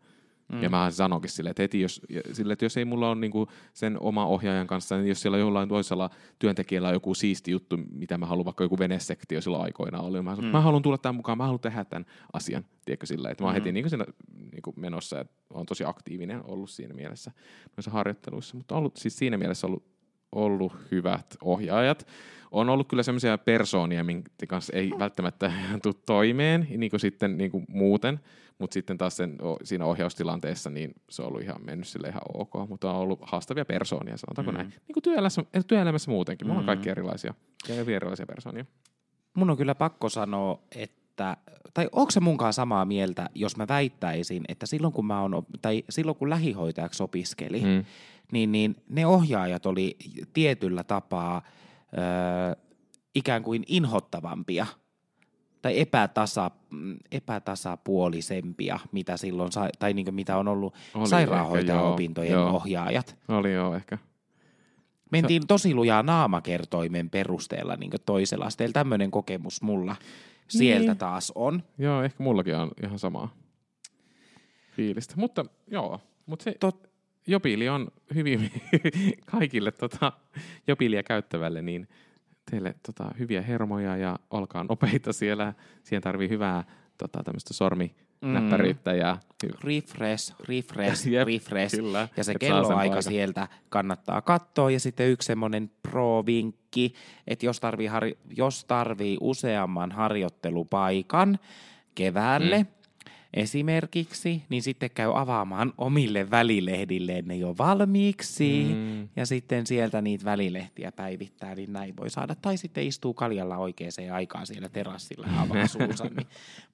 Mm. Ja mä sanoinkin sille, että heti jos, sille, että jos ei mulla ole niinku sen oma ohjaajan kanssa, niin jos siellä jollain toisella työntekijällä on joku siisti juttu, mitä mä haluan, vaikka joku venesektio silloin aikoinaan oli, mä, mm. mä haluan tulla tämän mukaan, mä haluan tehdä tämän asian, tiedätkö sillä, että mä oon mm-hmm. heti niinku siinä niinku menossa, että oon tosi aktiivinen ollut siinä mielessä noissa harjoitteluissa, mutta on ollut siis siinä mielessä ollut, ollut hyvät ohjaajat. On ollut kyllä semmoisia persoonia, minkä kanssa ei välttämättä tule toimeen niin kuin sitten niin kuin muuten, mutta sitten taas sen, siinä ohjaustilanteessa niin se on ollut ihan mennyt sille ihan ok, mutta on ollut haastavia persoonia, sanotaanko mm. näin. Niin kuin työelämässä, työelämässä muutenkin, mulla on kaikki erilaisia ja hyvin erilaisia persoonia. Mun on kyllä pakko sanoa, että, tai onko se munkaan samaa mieltä, jos mä väittäisin, että silloin kun, mä on, tai silloin, kun lähihoitajaksi opiskeli, mm. niin, niin ne ohjaajat oli tietyllä tapaa Öö, ikään kuin inhottavampia tai epätasa, epätasapuolisempia, mitä silloin sai, tai niin kuin mitä on ollut oli sairaanhoitajaopintojen ehkä, joo, ohjaajat. Oli joo ehkä. Mentiin tosi lujaa naamakertoimen perusteella niin kuin toisella asteella. Tämmöinen kokemus mulla sieltä niin taas on. Joo, ehkä mullakin on ihan samaa fiilistä, mutta joo. Mutta se... Tot- Jopili on hyvin kaikille tota, Jopilia käyttävälle, niin teille tota, hyviä hermoja ja olkaa nopeita siellä. Siihen tarvii hyvää tota, tämmöistä sorminäppäryyttä. Mm. Ja refresh, refresh, yep, refresh. Kyllä. Ja se et kelloaika sieltä kannattaa katsoa. Ja sitten yksi semmoinen pro-vinkki, että jos tarvii, harjo- jos tarvii useamman harjoittelupaikan keväälle, mm. esimerkiksi, niin sitten käy avaamaan omille välilehdilleen ne jo valmiiksi, mm. ja sitten sieltä niitä välilehtiä päivittää, niin näin voi saada. Tai sitten istuu kaljalla oikeaan aikaan siellä terassilla ja avaa suunsa, niin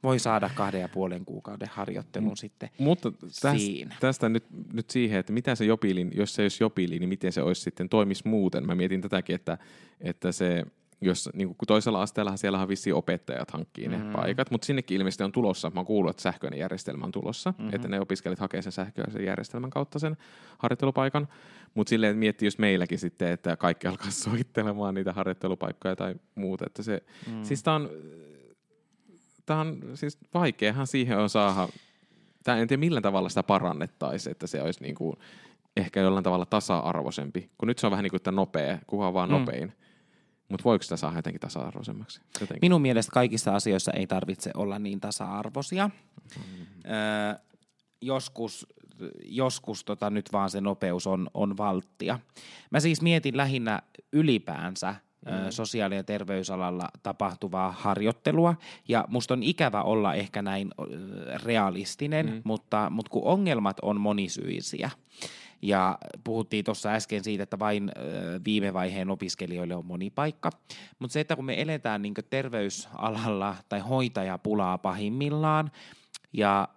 voi saada kahden ja puolen kuukauden harjoittelun mm. sitten mutta tästä, siinä. Tästä nyt, nyt siihen, että mitä se Jopilin, jos se olisi Jopili, niin miten se olisi sitten toimisi muuten. Mä mietin tätäkin, että, että se... Jos, niin kuin toisella asteella siellähän vissiin opettajat hankkii ne mm-hmm. paikat, mutta sinnekin ilmeisesti on tulossa, mä oon kuullut, että sähköinen järjestelmä on tulossa, mm-hmm. että ne opiskelijat hakee sen sähköisen järjestelmän kautta sen harjoittelupaikan, mutta silleen miettii just meilläkin sitten, että kaikki alkaa soittelemaan niitä harjoittelupaikkoja tai muuta, että se, mm-hmm. siis tää on, tää on, siis vaikeahan siihen on saada, tää en tiedä millä tavalla sitä parannettaisiin, että se olisi niin kuin ehkä jollain tavalla tasa-arvoisempi, kun nyt se on vähän niin kuin, että nopea, kuhan vaan mm. nopein. Mutta voiko sitä saada jotenkin tasa-arvoisemmaksi? Jotenkin. Minun mielestä kaikissa asioissa ei tarvitse olla niin tasa-arvoisia. Mm-hmm. Öö, joskus joskus tota, nyt vaan se nopeus on, on valttia. Mä siis mietin lähinnä ylipäänsä mm-hmm. sosiaali- ja terveysalalla tapahtuvaa harjoittelua. Ja musta on ikävä olla ehkä näin realistinen, mm-hmm. mutta, mutta kun ongelmat on monisyisiä. Ja puhuttiin tuossa äsken siitä, että vain viime vaiheen opiskelijoille on moni paikka. Mutta se, että kun me eletään niin terveysalalla tai hoitajapulaa pahimmillaan ja,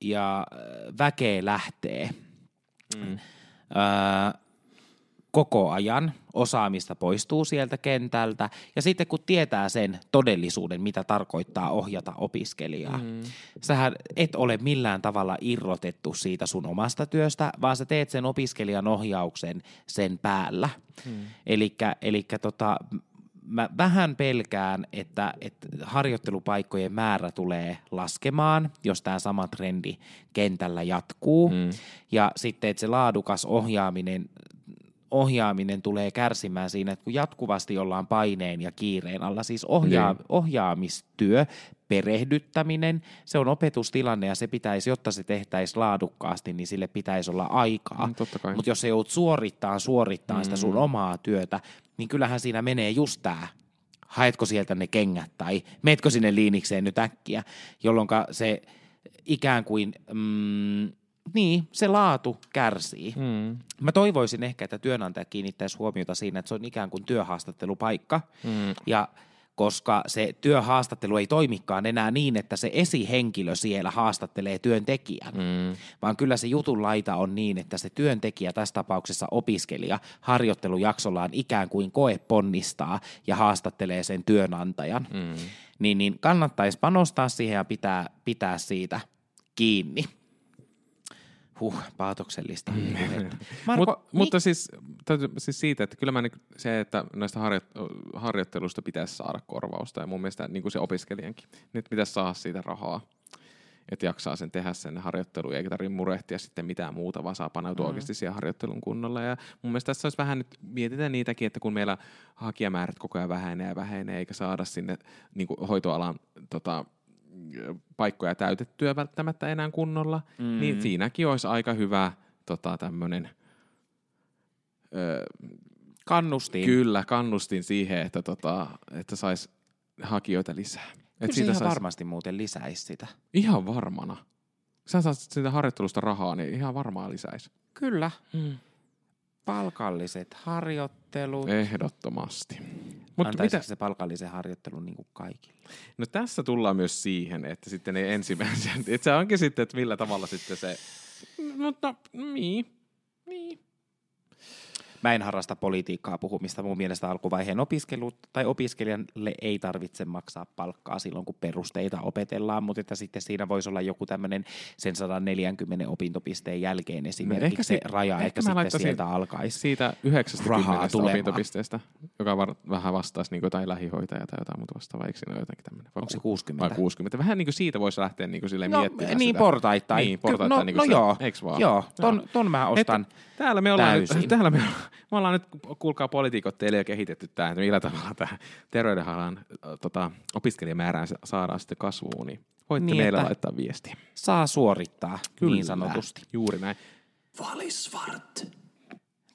ja väkeä lähtee mm. ää, koko ajan, osaamista poistuu sieltä kentältä ja sitten kun tietää sen todellisuuden, mitä tarkoittaa ohjata opiskelijaa. Mm. Sähän et ole millään tavalla irrotettu siitä sun omasta työstä, vaan sä teet sen opiskelijan ohjauksen sen päällä. Mm. Elikkä, elikkä tota, mä vähän pelkään, että, että harjoittelupaikkojen määrä tulee laskemaan, jos tämä sama trendi kentällä jatkuu. Mm. Ja sitten, että se laadukas ohjaaminen ohjaaminen tulee kärsimään siinä, että kun jatkuvasti ollaan paineen ja kiireen alla, siis ohja- ohjaamistyö, perehdyttäminen, se on opetustilanne ja se pitäisi, jotta se tehtäisiin laadukkaasti, niin sille pitäisi olla aikaa. Mm, mutta jos sä joudut suorittaa suorittaa mm. sitä sun omaa työtä, niin kyllähän siinä menee just tää, haetko sieltä ne kengät tai meetkö sinne liinikseen nyt äkkiä, jolloin se ikään kuin... Mm, Niin, se laatu kärsii. Mm. Mä toivoisin ehkä, että työnantaja kiinnittäisi huomiota siinä, että se on ikään kuin työhaastattelupaikka. Mm. Ja koska se työhaastattelu ei toimikaan enää niin, että se esihenkilö siellä haastattelee työntekijän, mm. vaan kyllä se jutun laita on niin, että se työntekijä, tässä tapauksessa opiskelija, harjoittelujaksollaan ikään kuin koe ponnistaa ja haastattelee sen työnantajan. Mm. Niin, niin kannattaisi panostaa siihen ja pitää, pitää siitä kiinni. Huh, paatoksellista. Mm. Marko, Mut, mi- mutta siis, täytyy, siis siitä, että kyllä mä niin, se, että näistä harjo- harjoittelusta pitäisi saada korvausta ja mun mielestä niin kuin se opiskelijankin, nyt pitäisi saada siitä rahaa. että jaksaa sen tehdä sen harjoittelun, eikä tarvitse murehtia sitten mitään muuta, vaan saa paneutua mm. oikeasti siihen harjoittelun kunnolla. Ja mun mielestä tässä olisi vähän nyt, mietitään niitäkin, että kun meillä hakijamäärät koko ajan vähenee ja vähenee, eikä saada sinne niin kuin hoitoalan tota, paikkoja täytettyä välttämättä enää kunnolla, mm. niin siinäkin olisi aika hyvä tota, tämmöinen... Öö, kannustin. Kyllä, kannustin siihen, että, tota, että saisi hakijoita lisää. Kyllä siitä ihan sais... varmasti muuten lisäisi sitä. Ihan varmana. Sä saat sitä harjoittelusta rahaa, niin ihan varmaan lisäisi. Kyllä. Hmm. Palkalliset harjoittelut. Ehdottomasti. Mut antaisiko mitä... se palkallisen harjoittelun niin kuin kaikille? No tässä tullaan myös siihen, että sitten ne ensimmäisiä, että se onkin sitten, että millä tavalla sitten se, mutta niin, niin. Mä en harrasta politiikkaa puhumista. Mun mielestä alkuvaiheen opiskelut tai opiskelijalle ei tarvitse maksaa palkkaa silloin, kun perusteita opetellaan, mutta että sitten siinä voisi olla joku tämmöinen sen sata neljäkymmentä opintopisteen jälkeen esimerkiksi se raja, että sitten sieltä alkaisi siitä yhdeksänkymmentä opintopisteestä, joka var, vähän vastaisi niin kuin, tai lähihoitaja tai jotain muuta vastaavaa. Eikö siinä ole jotenkin tämmöinen? Onko se kuusikymmentä? Vai kuusikymmentä. Vähän niin kuin siitä voisi lähteä niin kuin silleen no, miettimään niin sitä. Portaittain. Niin, portaittain. No, niin no joo, joo ton, ton mä ostan. Et, täällä me ollaan, täällä me ollaan. Me ollaan nyt, kuulkaa poliitikot, teille jo kehitetty tämä, että millä tavalla tämä terveydenhalan tota, opiskelijamäärään saadaan sitten kasvuun, niin voitte niin, meille laittaa viestiä. Saa suorittaa, kyllä, niin sanotusti. Juuri näin. Vali Svart.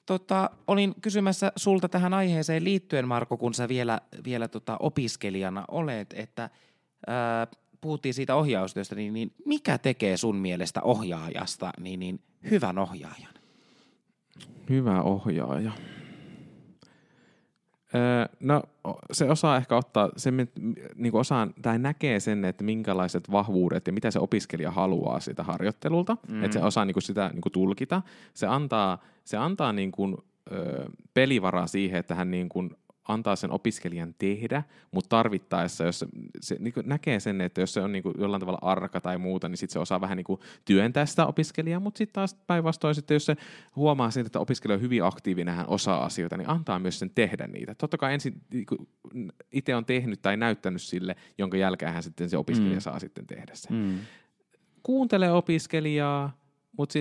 Tota, olin kysymässä sulta tähän aiheeseen liittyen, Marko, kun sä vielä, vielä tota opiskelijana olet, että ää, puhuttiin siitä ohjaustyöstä, niin, niin mikä tekee sun mielestä ohjaajasta niin, niin hyvän ohjaajan? Hyvä ohjaaja. Öö, no se osaa ehkä ottaa, se, niin osaan, tai näkee sen, että minkälaiset vahvuudet ja mitä se opiskelija haluaa sitä harjoittelulta. Mm. Että se osaa niin kuin sitä niin kuin tulkita. Se antaa, se antaa niin kuin, öö, pelivaraa siihen, että hän niin kuin antaa sen opiskelijan tehdä, mutta tarvittaessa, jos se, se niin kuin näkee sen, että jos se on niin kuin jollain tavalla arka tai muuta, niin sitten se osaa vähän niin kuin työntää sitä opiskelijaa, mutta sitten taas päinvastoin, sitten jos se huomaa sen, että opiskelija on hyvin aktiivinen, hän osaa asioita, niin antaa myös sen tehdä niitä. Totta kai ensin niin kuin itse on tehnyt tai näyttänyt sille, jonka jälkeen hän sitten se opiskelija mm. saa sitten tehdä sen. Mm. Kuuntele opiskelijaa, mutta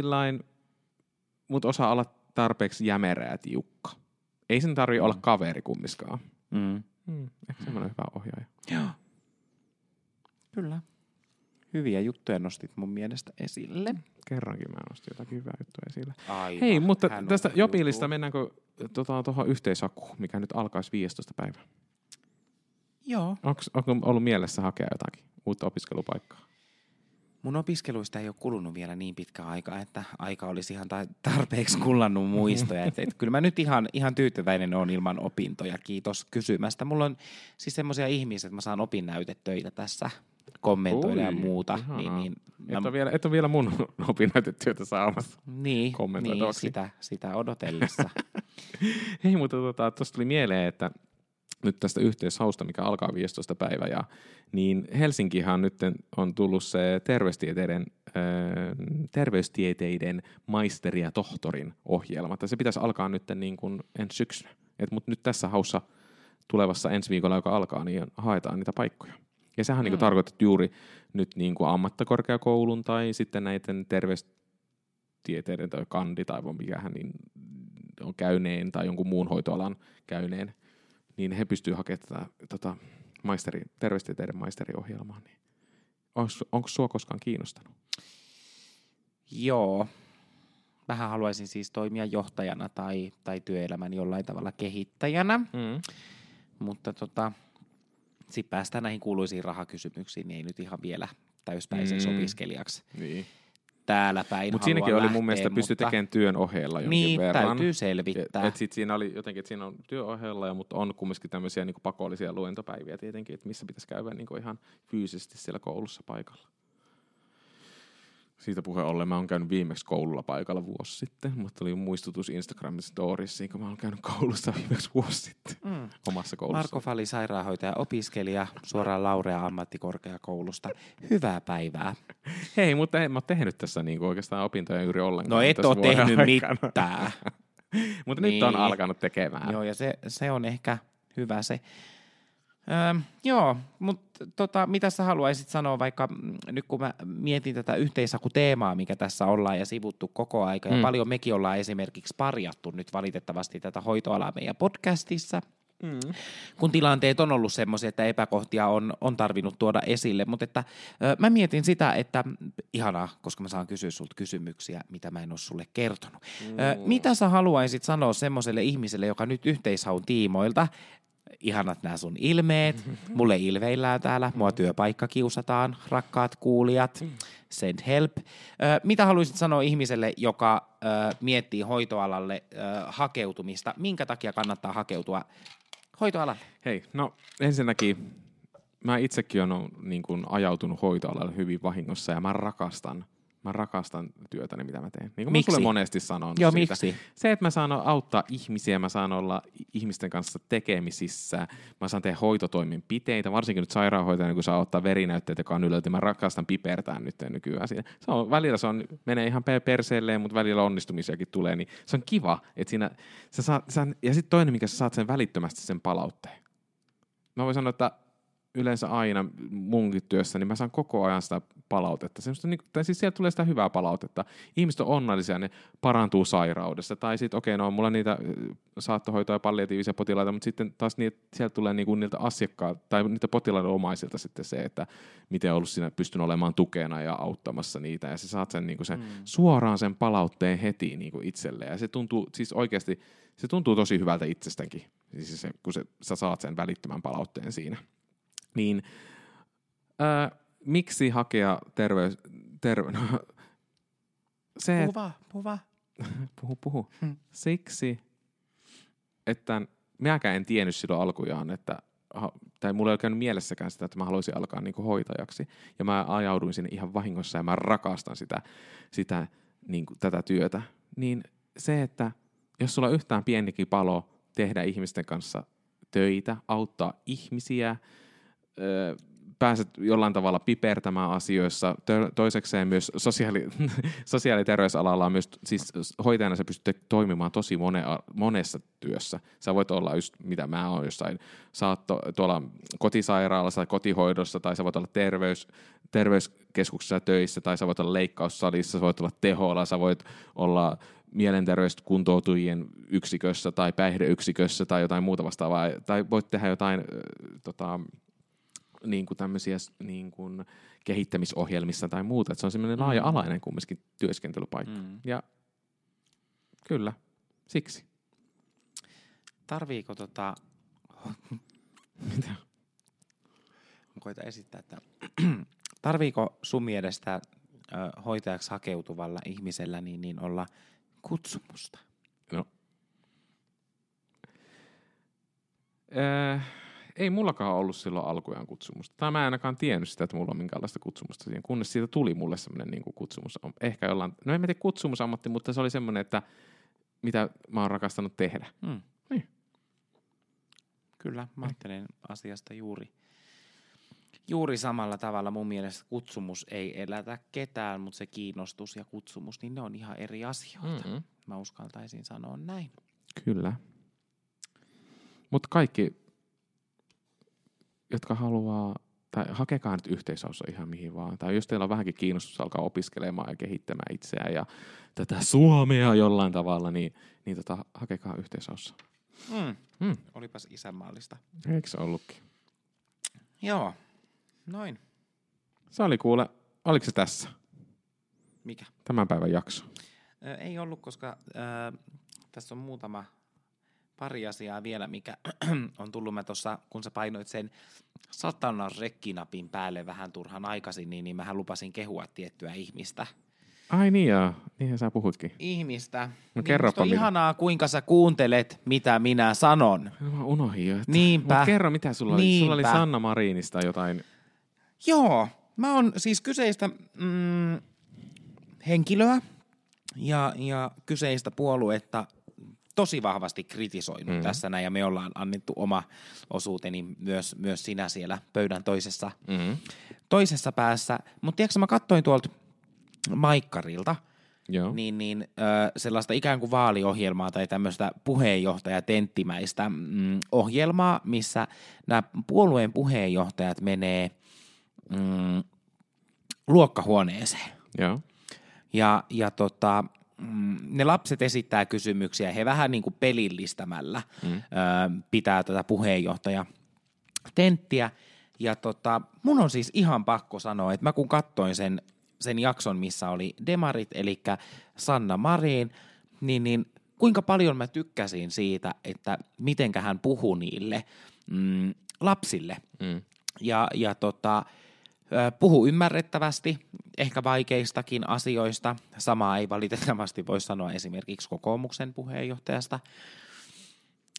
mut osaa olla tarpeeksi jämerää ja tiukka. Ei sen tarvitse olla kaveri kummiskaan. Mm. Mm, ehkä semmoinen hyvä ohjaaja. Joo. Kyllä. Hyviä juttuja nostit mun mielestä esille. Kerrankin mä nostin jotakin hyvää juttua esille. Aivan. Hei, mutta hän tästä Jobilista mennäänkö tuohon tota, yhteishakuun, mikä nyt alkaisi viidestoista päivää? Joo. Onko ollut mielessä hakea jotakin uutta opiskelupaikkaa? Mun opiskeluista ei ole kulunut vielä niin pitkä aika, että aika olisi ihan tarpeeksi kullannut muistoja. Et, et, kyllä mä nyt ihan, ihan tyytyväinen olen ilman opintoja. Kiitos kysymästä. Mulla on siis semmoisia ihmisiä, että mä saan opinnäytetöitä tässä kommentoida ja muuta. Niin, niin, mä... et, ole vielä, et ole vielä mun opinnäytetyötä saamassa niin, niin sitä, sitä odotellessa. Hei, mutta tuosta tota, tuli mieleen, että nyt tästä yhteishausta, mikä alkaa viidestoista päivä, ja, niin Helsinkihan nyt on tullut se terveystieteiden, öö, terveystieteiden maisteri ja tohtorin ohjelma. Se pitäisi alkaa nyt niin kuin ensi syksynä. Mutta nyt tässä haussa tulevassa ensi viikolla, joka alkaa, niin haetaan niitä paikkoja. Ja sehän mm. niin kuin tarkoittaa juuri nyt niin kuin ammattikorkeakoulun tai sitten näiden terveystieteiden tai kandi tai mikähän niin on käyneen tai jonkun muun hoitoalan käyneen, niin he pystyvät hakemaan tätä maisteri, terveystieteiden maisteriohjelmaa. Niin onko sua koskaan kiinnostanut? Joo. Vähän haluaisin siis toimia johtajana tai, tai työelämän jollain tavalla kehittäjänä. Mm. Mutta tota, sitten päästään näihin kuuluisiin rahakysymyksiin, niin ei nyt ihan vielä täyspäiseksi mm. opiskelijaksi. Niin. Täällä päin. Mut siinäkin oli mun lähteä, mielestä pysty mutta... tekemään työn ohella jonkin niin, verran. Niin, täytyy selvittää. Et sit siinä oli jotenkin, että siinä on työn ohella, mutta on kumminkin tämmöisiä niinku pakollisia luentopäiviä tietenkin, että missä pitäisi käydä niinku ihan fyysisesti siellä koulussa paikalla. Siitä puheen ollen mä oon käynyt viimeksi koululla paikalla vuosi sitten, mutta tuli muistutus Instagramin storiesiin, kun mä oon käynyt koulussa viimeksi vuosi sitten mm. omassa koulussa. Marko Falin, sairaanhoitaja, opiskelija, suoraan Laurea ammattikorkeakoulusta. Hyvää päivää. Hei, mutta en mä oon tehnyt tässä niinku oikeastaan opintoja juuri ollenkaan. No et oo tehnyt aikana mitään. Mutta niin, nyt on alkanut tekemään. Joo, ja se, se on ehkä hyvä se. Öö, joo, mutta tota, mitä sä haluaisit sanoa, vaikka nyt kun mä mietin tätä yhteishakuteemaa, mikä tässä ollaan ja sivuttu koko aika, mm. ja paljon mekin ollaan esimerkiksi parjattu nyt valitettavasti tätä hoitoalaa meidän podcastissa, mm. kun tilanteet on ollut semmoisia, että epäkohtia on, on tarvinnut tuoda esille, mutta että öö, mä mietin sitä, että ihanaa, koska mä saan kysyä sulta kysymyksiä, mitä mä en ole sulle kertonut. Mm. Öö, mitä sä haluaisit sanoa semmoiselle ihmiselle, joka nyt yhteishaun tiimoilta, ihanat nämä sun ilmeet, mulle ilveillään täällä, mua työpaikka kiusataan, rakkaat kuulijat, send help. Ö, mitä haluaisit sanoa ihmiselle, joka ö, miettii hoitoalalle ö, hakeutumista? Minkä takia kannattaa hakeutua hoitoalalle? Hei, no ensinnäkin mä itsekin olen niin kuin ajautunut hoitoalalle hyvin vahingossa ja mä rakastan. Mä rakastan työtäni, mitä mä teen. Niin kuin miksi? Mä sulle monesti sanon Joo, siitä. Miksi? Se, että mä saan auttaa ihmisiä, mä saan olla ihmisten kanssa tekemisissä, mä saan tehdä hoitotoimenpiteitä, varsinkin nyt sairaanhoitajana, kun saa ottaa verinäytteet, joka on ylöty. Mä rakastan pipertään nyt nykyään siinä. Se on, välillä se on, menee ihan perseelleen, mutta välillä onnistumisiakin tulee, niin se on kiva, että siinä sä saat, sä, ja sitten toinen, mikä sä saat sen välittömästi sen palautteen. Mä voin sanoa, että yleensä aina munkin työssä, niin mä saan koko ajan sitä palautetta. Semmosta, tai siis sieltä tulee sitä hyvää palautetta. Ihmiset on onnellisia, ne parantuu sairaudesta. Tai sitten, okei, okay, no on mulla niitä saattohoitoja ja palliatiivisia potilaita, mutta sitten taas niitä, sieltä tulee niinku niiltä asiakkaat tai niitä potilaiden omaisilta sitten se, että miten on ollut siinä pystynyt olemaan tukena ja auttamassa niitä. Ja sä saat sen, niinku sen mm. suoraan sen palautteen heti niinku itselleen. Ja se tuntuu siis oikeasti, se tuntuu tosi hyvältä itsestäänkin, siis se, kun se, sä saat sen välittömän palautteen siinä. Niin, äh, miksi hakea terveys... Terve, no, se, puhu vaan, puhu vaan. Puhu, puhu. Hmm. Siksi, että minäkään en tiennyt silloin alkujaan, että, tai mulla ei ole käynyt mielessäkään sitä, että mä haluaisin alkaa niinku hoitajaksi. Ja mä ajauduin sinne ihan vahingossa ja mä rakastan sitä, sitä niinku, tätä työtä. Niin se, että jos sulla on yhtään pienikin palo tehdä ihmisten kanssa töitä, auttaa ihmisiä, pääset jollain tavalla pipertämään asioissa. Toisekseen myös sosiaali- sosiaali- ja terveysalalla on myös, siis hoitajana sä pystyt toimimaan tosi monessa työssä. Sä voit olla just, mitä mä oon jossain, sä oot tuolla kotisairaalassa, kotihoidossa, tai sä voit olla terveys, terveyskeskuksessa töissä, tai sä voit olla leikkaussalissa, sä voit olla teholla, sä voit olla mielenterveyskuntoutujien yksikössä, tai päihdeyksikössä, tai jotain muuta vastaavaa, tai voit tehdä jotain äh, tota, niin kuin tämmöisiä niin kuin kehittämisohjelmissa tai muuta. Että se on semmoinen mm. laaja-alainen kumminkin työskentelypaikka. Mm. Ja kyllä, siksi. Tarviiko tota... Mitä? Mä koitan esittää, että tarviiko sun mielestä ö, hoitajaksi hakeutuvalla ihmisellä niin, niin olla kutsumusta? No. Öö... Ei mullakaan ollut silloin alkujaan kutsumusta. Tai mä en ainakaan tiennyt sitä, että mulla on minkäänlaista kutsumusta siihen, kunnes siitä tuli mulle semmoinen niin kuin kutsumus. Ehkä jollain, no en mä tiedä kutsumusammatti, mutta se oli semmoinen, että mitä mä oon rakastanut tehdä. Mm. Niin. Kyllä, mä ajattelen asiasta juuri, juuri samalla tavalla. Mun mielestä kutsumus ei elätä ketään, mutta se kiinnostus ja kutsumus, niin ne on ihan eri asioita. Mm-hmm. Mä uskaltaisin sanoa näin. Kyllä. Mutta kaikki... jotka haluaa, tai hakekaa nyt yhteishaussa ihan mihin vaan, tai jos teillä on vähänkin kiinnostus alkaa opiskelemaan ja kehittämään itseään ja tätä Suomea jollain tavalla, niin, niin tota, hakekaa yhteishaussa. Mm. Mm. Olipas isänmaallista. Eikö se ollutkin? Joo, noin. Se oli kuule, oliko se tässä? Mikä? Tämän päivän jakso. Ö, ei ollut, koska ö, tässä on muutama... pari asiaa vielä, mikä on tullut mä tuossa, kun sä painoit sen satanan rekkinapin päälle vähän turhan aikaisin, niin, niin mähän lupasin kehua tiettyä ihmistä. Ai niin joo, niinhän sä puhutkin. Ihmistä. No kerropa minä. Ihanaa, kuinka sä kuuntelet, mitä minä sanon. No mä unohdin jo. Että... Niinpä. Mut kerro, mitä sulla oli. Niinpä. Sulla oli Sanna Marinista jotain. Joo, mä oon siis kyseistä mm, henkilöä ja, ja kyseistä puoluetta tosi vahvasti kritisoinut mm. tässä näin, ja me ollaan annettu oma osuuteni myös, myös sinä siellä pöydän toisessa, mm. toisessa päässä. Mutta tiedätkö, mä katsoin tuolta Maikkarilta Joo. niin, niin ö, sellaista ikään kuin vaaliohjelmaa tai tämmöistä puheenjohtajatenttimäistä mm, ohjelmaa, missä nämä puolueen puheenjohtajat menee mm, luokkahuoneeseen. Joo. Ja, ja tota, ne lapset esittää kysymyksiä, he vähän niin kuin pelillistämällä mm. ö, pitää tätä puheenjohtajatenttiä. Ja tota, mun on siis ihan pakko sanoa, että mä kun katsoin sen, sen jakson, missä oli demarit, eli Sanna Marin, niin, niin kuinka paljon mä tykkäsin siitä, että mitenkä hän puhui niille mm, lapsille. Mm. Ja, ja tota, puhu ymmärrettävästi, ehkä vaikeistakin asioista. Samaa ei valitettavasti voi sanoa esimerkiksi kokoomuksen puheenjohtajasta.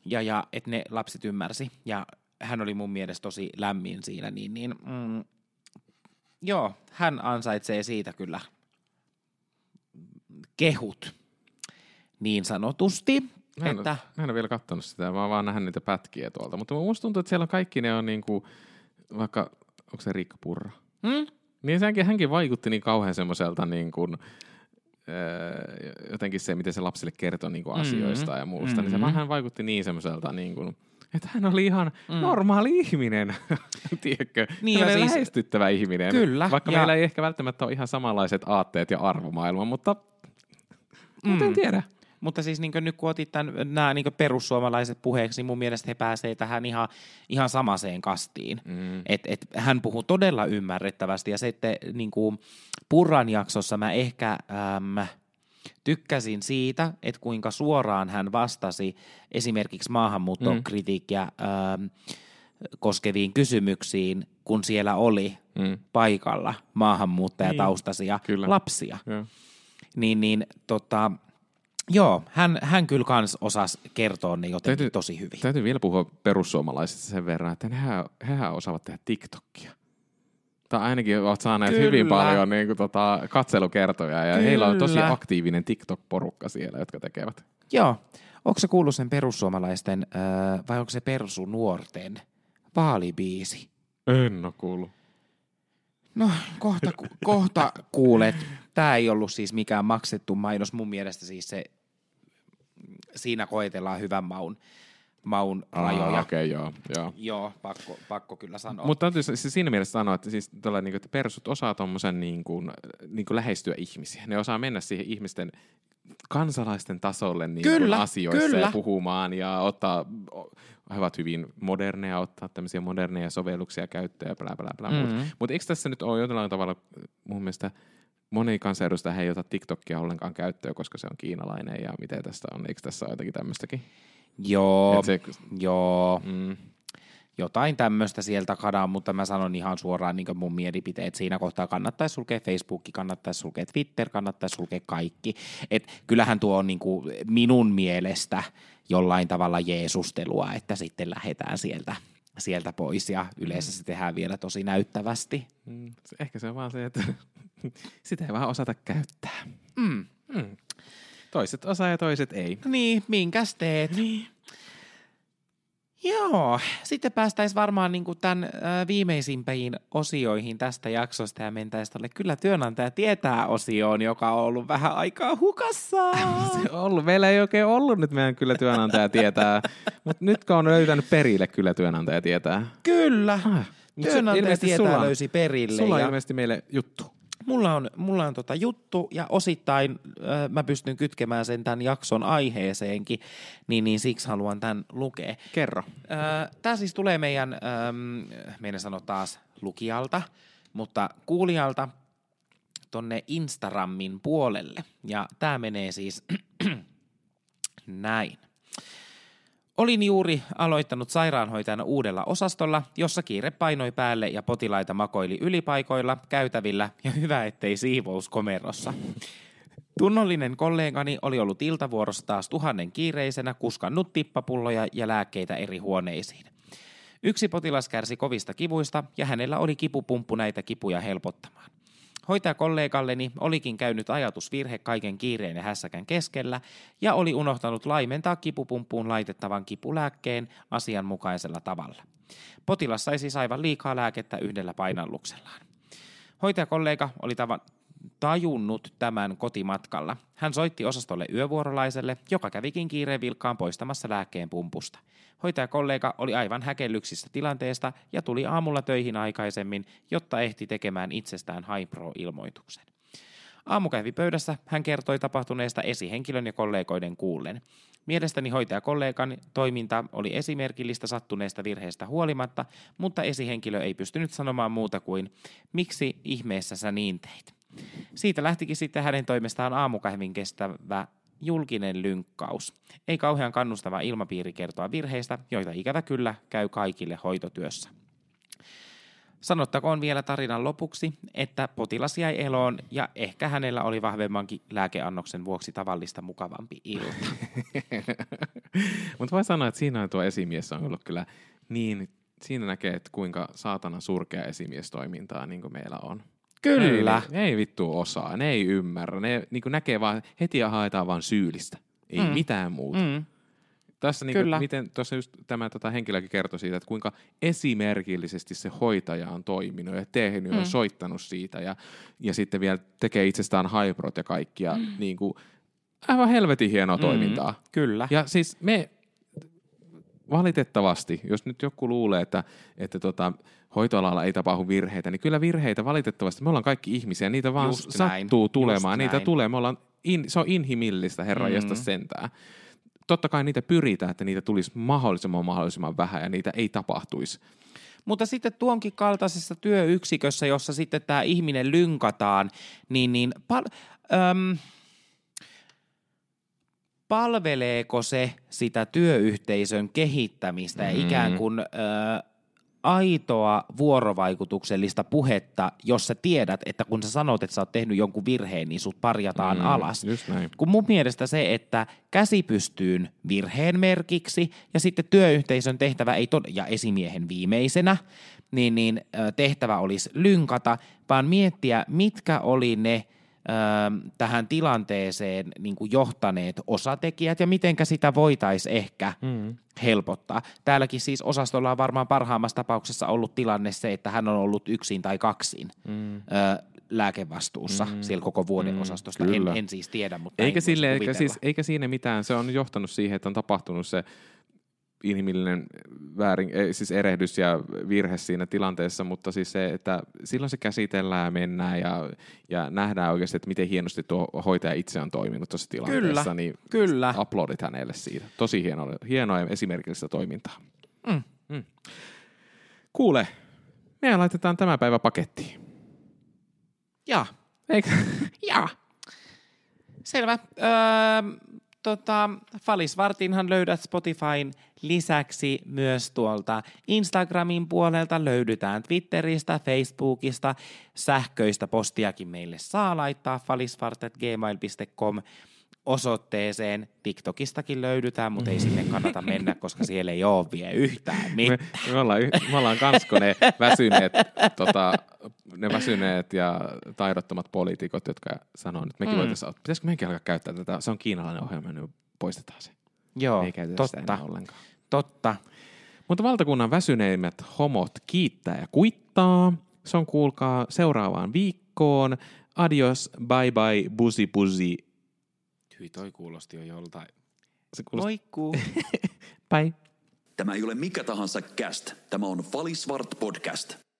Ja, ja että ne lapset ymmärsi. Ja hän oli mun mielestä tosi lämmin siinä, niin, niin mm, joo, hän ansaitsee siitä kyllä kehut, niin sanotusti. Mä en, että... mä en ole vielä katsonut sitä, mä oon vaan nähnyt niitä pätkiä tuolta, mutta musta tuntuu, että siellä on kaikki ne on niinku, vaikka, onko se Riikka Purra? Hmm? Niin senkin, hänkin vaikutti niin kauhean semmoiselta niinku, öö, jotenkin se, miten se lapsille kertoo niinku asioista mm-hmm. ja muusta, mm-hmm. niin se hän vaikutti niin semmoiselta niinku, että hän oli ihan mm. normaali ihminen, tiedätkö? Niin, hän oli siis... lähestyttävä ihminen. Kyllä. Vaikka ja... meillä ei ehkä välttämättä ole ihan samanlaiset aatteet ja arvomaailma, mutta mm. mut en tiedä. Mutta siis niin nyt kun otit tämän, nämä niin perussuomalaiset puheeksi, niin mun mielestä he pääsee tähän ihan, ihan samaseen kastiin. Mm. Et, et hän puhuu todella ymmärrettävästi. Ja sitten niin Purran jaksossa mä ehkä... Äm, Tykkäsin siitä, että kuinka suoraan hän vastasi esimerkiksi maahanmuuttokritiikkiä mm. ö, koskeviin kysymyksiin, kun siellä oli mm. paikalla maahanmuuttajataustaisia niin, lapsia. Ja. Niin, niin tota, joo, hän, hän kyllä kans osasi kertoa ne jotenkin täytyy, tosi hyvin. Täytyy vielä puhua perussuomalaisista sen verran, että hehän, hehän osaavat tehdä TikTokia. Tai ainakin olet saaneet Kyllä. hyvin paljon niin kuin, tota, katselukertoja, ja Kyllä. heillä on tosi aktiivinen TikTok-porukka siellä, jotka tekevät. Joo. Onko se kuullut sen perussuomalaisten, äh, vai onko se persunuorten vaalibiisi? En ole kuullut. No, kohta, ku, kohta kuulet. Tämä ei ollut siis mikään maksettu mainos. Mun mielestä siis se, siinä koetellaan hyvän maun. maun rajoja. Ah, okei, okay, joo, joo. Joo, pakko, pakko kyllä sanoa. Mutta täytyy siinä mielessä sanoa, että, siis niin, että persut osaa tommosen niin kuin, niin kuin lähestyä ihmisiä. Ne osaa mennä siihen ihmisten kansalaisten tasolle niin kyllä, asioissa kyllä. ja puhumaan ja ottaa, he ovat hyvin moderneja, ottaa tämmöisiä moderneja sovelluksia käyttöön ja bla bla bla. Mm-hmm. Mutta eikö tässä nyt ole jollain tavalla mun mielestä moni kansanedustaja ei ota TikTokia ollenkaan käyttöön, koska se on kiinalainen ja miten tästä on, eikö tässä ole jotakin tämmöistäkin? Joo, se, joo. Mm. Jotain tämmöistä sieltä kadaan, mutta mä sanon ihan suoraan niin kuin mun mielipiteet. Siinä kohtaa kannattaisi sulkea Facebook, kannattaisi sulkea Twitter, kannattaisi sulkea kaikki. Et kyllähän tuo on niin kuin minun mielestä jollain tavalla jeesustelua, että sitten lähdetään sieltä, sieltä pois ja yleensä se tehdään vielä tosi näyttävästi. Mm. Ehkä se on vaan se, että sitä ei vaan osata käyttää. Mm. Mm. Toiset osaa ja toiset ei. Niin, minkäs teet? Niin. Joo, sitten päästäisiin varmaan niin kuin tämän viimeisimpiin osioihin tästä jaksosta ja mentäisiin tuolle Kyllä työnantaja tietää -osioon, joka on ollut vähän aikaa hukassa. Se on ollut. Meillä ei oikein ollut nyt meidän Kyllä työnantaja tietää, mutta nyt kun on löytänyt perille Kyllä työnantaja tietää. Kyllä, ah, työnantaja tietää sulla, löysi perille. Sulla on ja... ilmeisesti meille juttu. Mulla on, mulla on tota juttu ja osittain äh, mä pystyn kytkemään sen tämän jakson aiheeseenkin, niin, niin siksi haluan tämän lukea. Kerro. Äh, Tämä siis tulee meidän, ähm, meidän sano taas lukijalta, mutta kuulijalta tonne Instagramin puolelle. Ja tää menee siis näin. Olin juuri aloittanut sairaanhoitajana uudella osastolla, jossa kiire painoi päälle ja potilaita makoili ylipaikoilla, käytävillä ja hyvä ettei siivouskomerossa. Tunnollinen kollegani oli ollut iltavuorossa taas tuhannen kiireisenä, kuskannut tippapulloja ja lääkkeitä eri huoneisiin. Yksi potilas kärsi kovista kivuista ja hänellä oli kipupumppu näitä kipuja helpottamaan. Hoitajakollegalleni olikin käynyt ajatusvirhe kaiken kiireen ja hässäkän keskellä ja oli unohtanut laimentaa kipupumppuun laitettavan kipulääkkeen asianmukaisella tavalla. Potilas sai siis aivan liikaa lääkettä yhdellä painaluksellaan. Hoitajakollega oli tavan... tajunnut tämän kotimatkalla. Hän soitti osastolle yövuorolaiselle, joka kävikin kiireen vilkkaan poistamassa lääkkeen pumpusta. Hoitajakollega oli aivan häkellyksissä tilanteesta ja tuli aamulla töihin aikaisemmin, jotta ehti tekemään itsestään HaiPro-ilmoituksen. Aamukäyvipöydässä hän kertoi tapahtuneesta esihenkilön ja kollegoiden kuullen. Mielestäni hoitajakollegan toiminta oli esimerkillistä sattuneesta virheestä huolimatta, mutta esihenkilö ei pystynyt sanomaan muuta kuin, miksi ihmeessä sä niin teit. Siitä lähtikin sitten hänen toimestaan aamukahvin kestävä julkinen lynkkaus. Ei kauhean kannustava ilmapiiri kertoa virheistä, joita ikävä kyllä käy kaikille hoitotyössä. Sanottakoon vielä tarinan lopuksi, että potilas jäi eloon ja ehkä hänellä oli vahvemmankin lääkeannoksen vuoksi tavallista mukavampi ilta. Mutta voi sanoa, että siinä tuo esimies on ollut kyllä niin, siinä näkee, että kuinka saatana surkea esimiestoimintaa niin kuin meillä on. Kyllä. Ne ei, ei vittu osaa, ne ei ymmärrä, ne niin kuin näkee vaan, heti haetaan vaan syyllistä, ei mm. mitään muuta. Mm. Tässä niin kuin, miten tuossa just tämä tota, henkilökin kertoi siitä, että kuinka esimerkillisesti se hoitaja on toiminut ja tehnyt mm. ja soittanut siitä ja, ja sitten vielä tekee itsestään HaiProt ja kaikkia. Mm. Niin kuin, aivan helvetin hienoa mm. toimintaa. Kyllä. Ja siis me valitettavasti, jos nyt joku luulee, että, että tota, hoitoalalla ei tapahdu virheitä, niin kyllä virheitä valitettavasti. Me ollaan kaikki ihmisiä, niitä vaan just sattuu näin. Tulemaan. Just niitä näin. Tulee. Me ollaan in, se on inhimillistä, herra mm. josta sentään. Totta kai niitä pyritään, että niitä tulisi mahdollisimman mahdollisimman vähän ja niitä ei tapahtuisi. Mutta sitten tuonkin kaltaisessa työyksikössä, jossa sitten tämä ihminen lynkataan, niin, niin pal- öm, palveleeko se sitä työyhteisön kehittämistä mm-hmm. ja ikään kuin ö, aitoa vuorovaikutuksellista puhetta, jos sä tiedät, että kun sä sanot, että sä oot tehnyt jonkun virheen, niin sut parjataan mm, alas. Kun mun mielestä se, että käsi pystyyn virheen merkiksi ja sitten työyhteisön tehtävä ei tod- ja esimiehen viimeisenä, niin, niin tehtävä olisi lynkata, vaan miettiä, mitkä oli ne tähän tilanteeseen niin kuin johtaneet osatekijät ja mitenkä sitä voitaisiin ehkä mm. helpottaa. Täälläkin siis osastolla on varmaan parhaimmassa tapauksessa ollut tilanne se, että hän on ollut yksin tai kaksin mm. ö, lääkevastuussa mm. siellä koko vuoden mm. osastosta. En, en siis tiedä, mutta eikä, sille, eikä, siis, eikä siinä mitään. Se on johtanut siihen, että on tapahtunut se inhimillinen väärin, siis erehdys ja virhe siinä tilanteessa, mutta siis se, että silloin se käsitellään ja mennään ja, ja nähdään oikeasti, että miten hienosti tuo hoitaja itse on toiminut tuossa tilanteessa, kyllä, niin kyllä. Aplodit hänelle siitä. Tosi hieno, hienoa ja esimerkillistä toimintaa. Mm. Mm. Kuule, meidän laitetaan tämä päivä pakettiin. Jaa. Eikö? Jaa. Selvä. Öö... Tota, Falisvartinhan löydät Spotifyn lisäksi myös tuolta Instagramin puolelta, löydytään Twitteristä, Facebookista, sähköistä postiakin meille saa laittaa falisvart at gmail dot com osoitteeseen. TikTokistakin löydytään, mutta ei sinne kannata mennä, koska siellä ei ole vielä yhtään mitään. Me, me ollaan, me ollaan kansko ne väsyneet, tota, ne väsyneet ja taidottomat poliitikot, jotka sanoo, että mekin mm. voitaisiin ottaa. Pitäisikö meidänkin alkaa käyttää tätä? Se on kiinalainen ohjelma, niin poistetaan se. Joo, ei käytetä totta. Sitä enää ollenkaan. Totta. Mutta valtakunnan väsyneimmät homot kiittää ja kuittaa. Se on kuulkaa seuraavaan viikkoon. Adios, bye bye, busi busi. Hyi, toi kuulosti jo joltain. Se kuulosti. Moikkuu. Bye. Tämä ei ole mikä tahansa cast. Tämä on Falisvart podcast.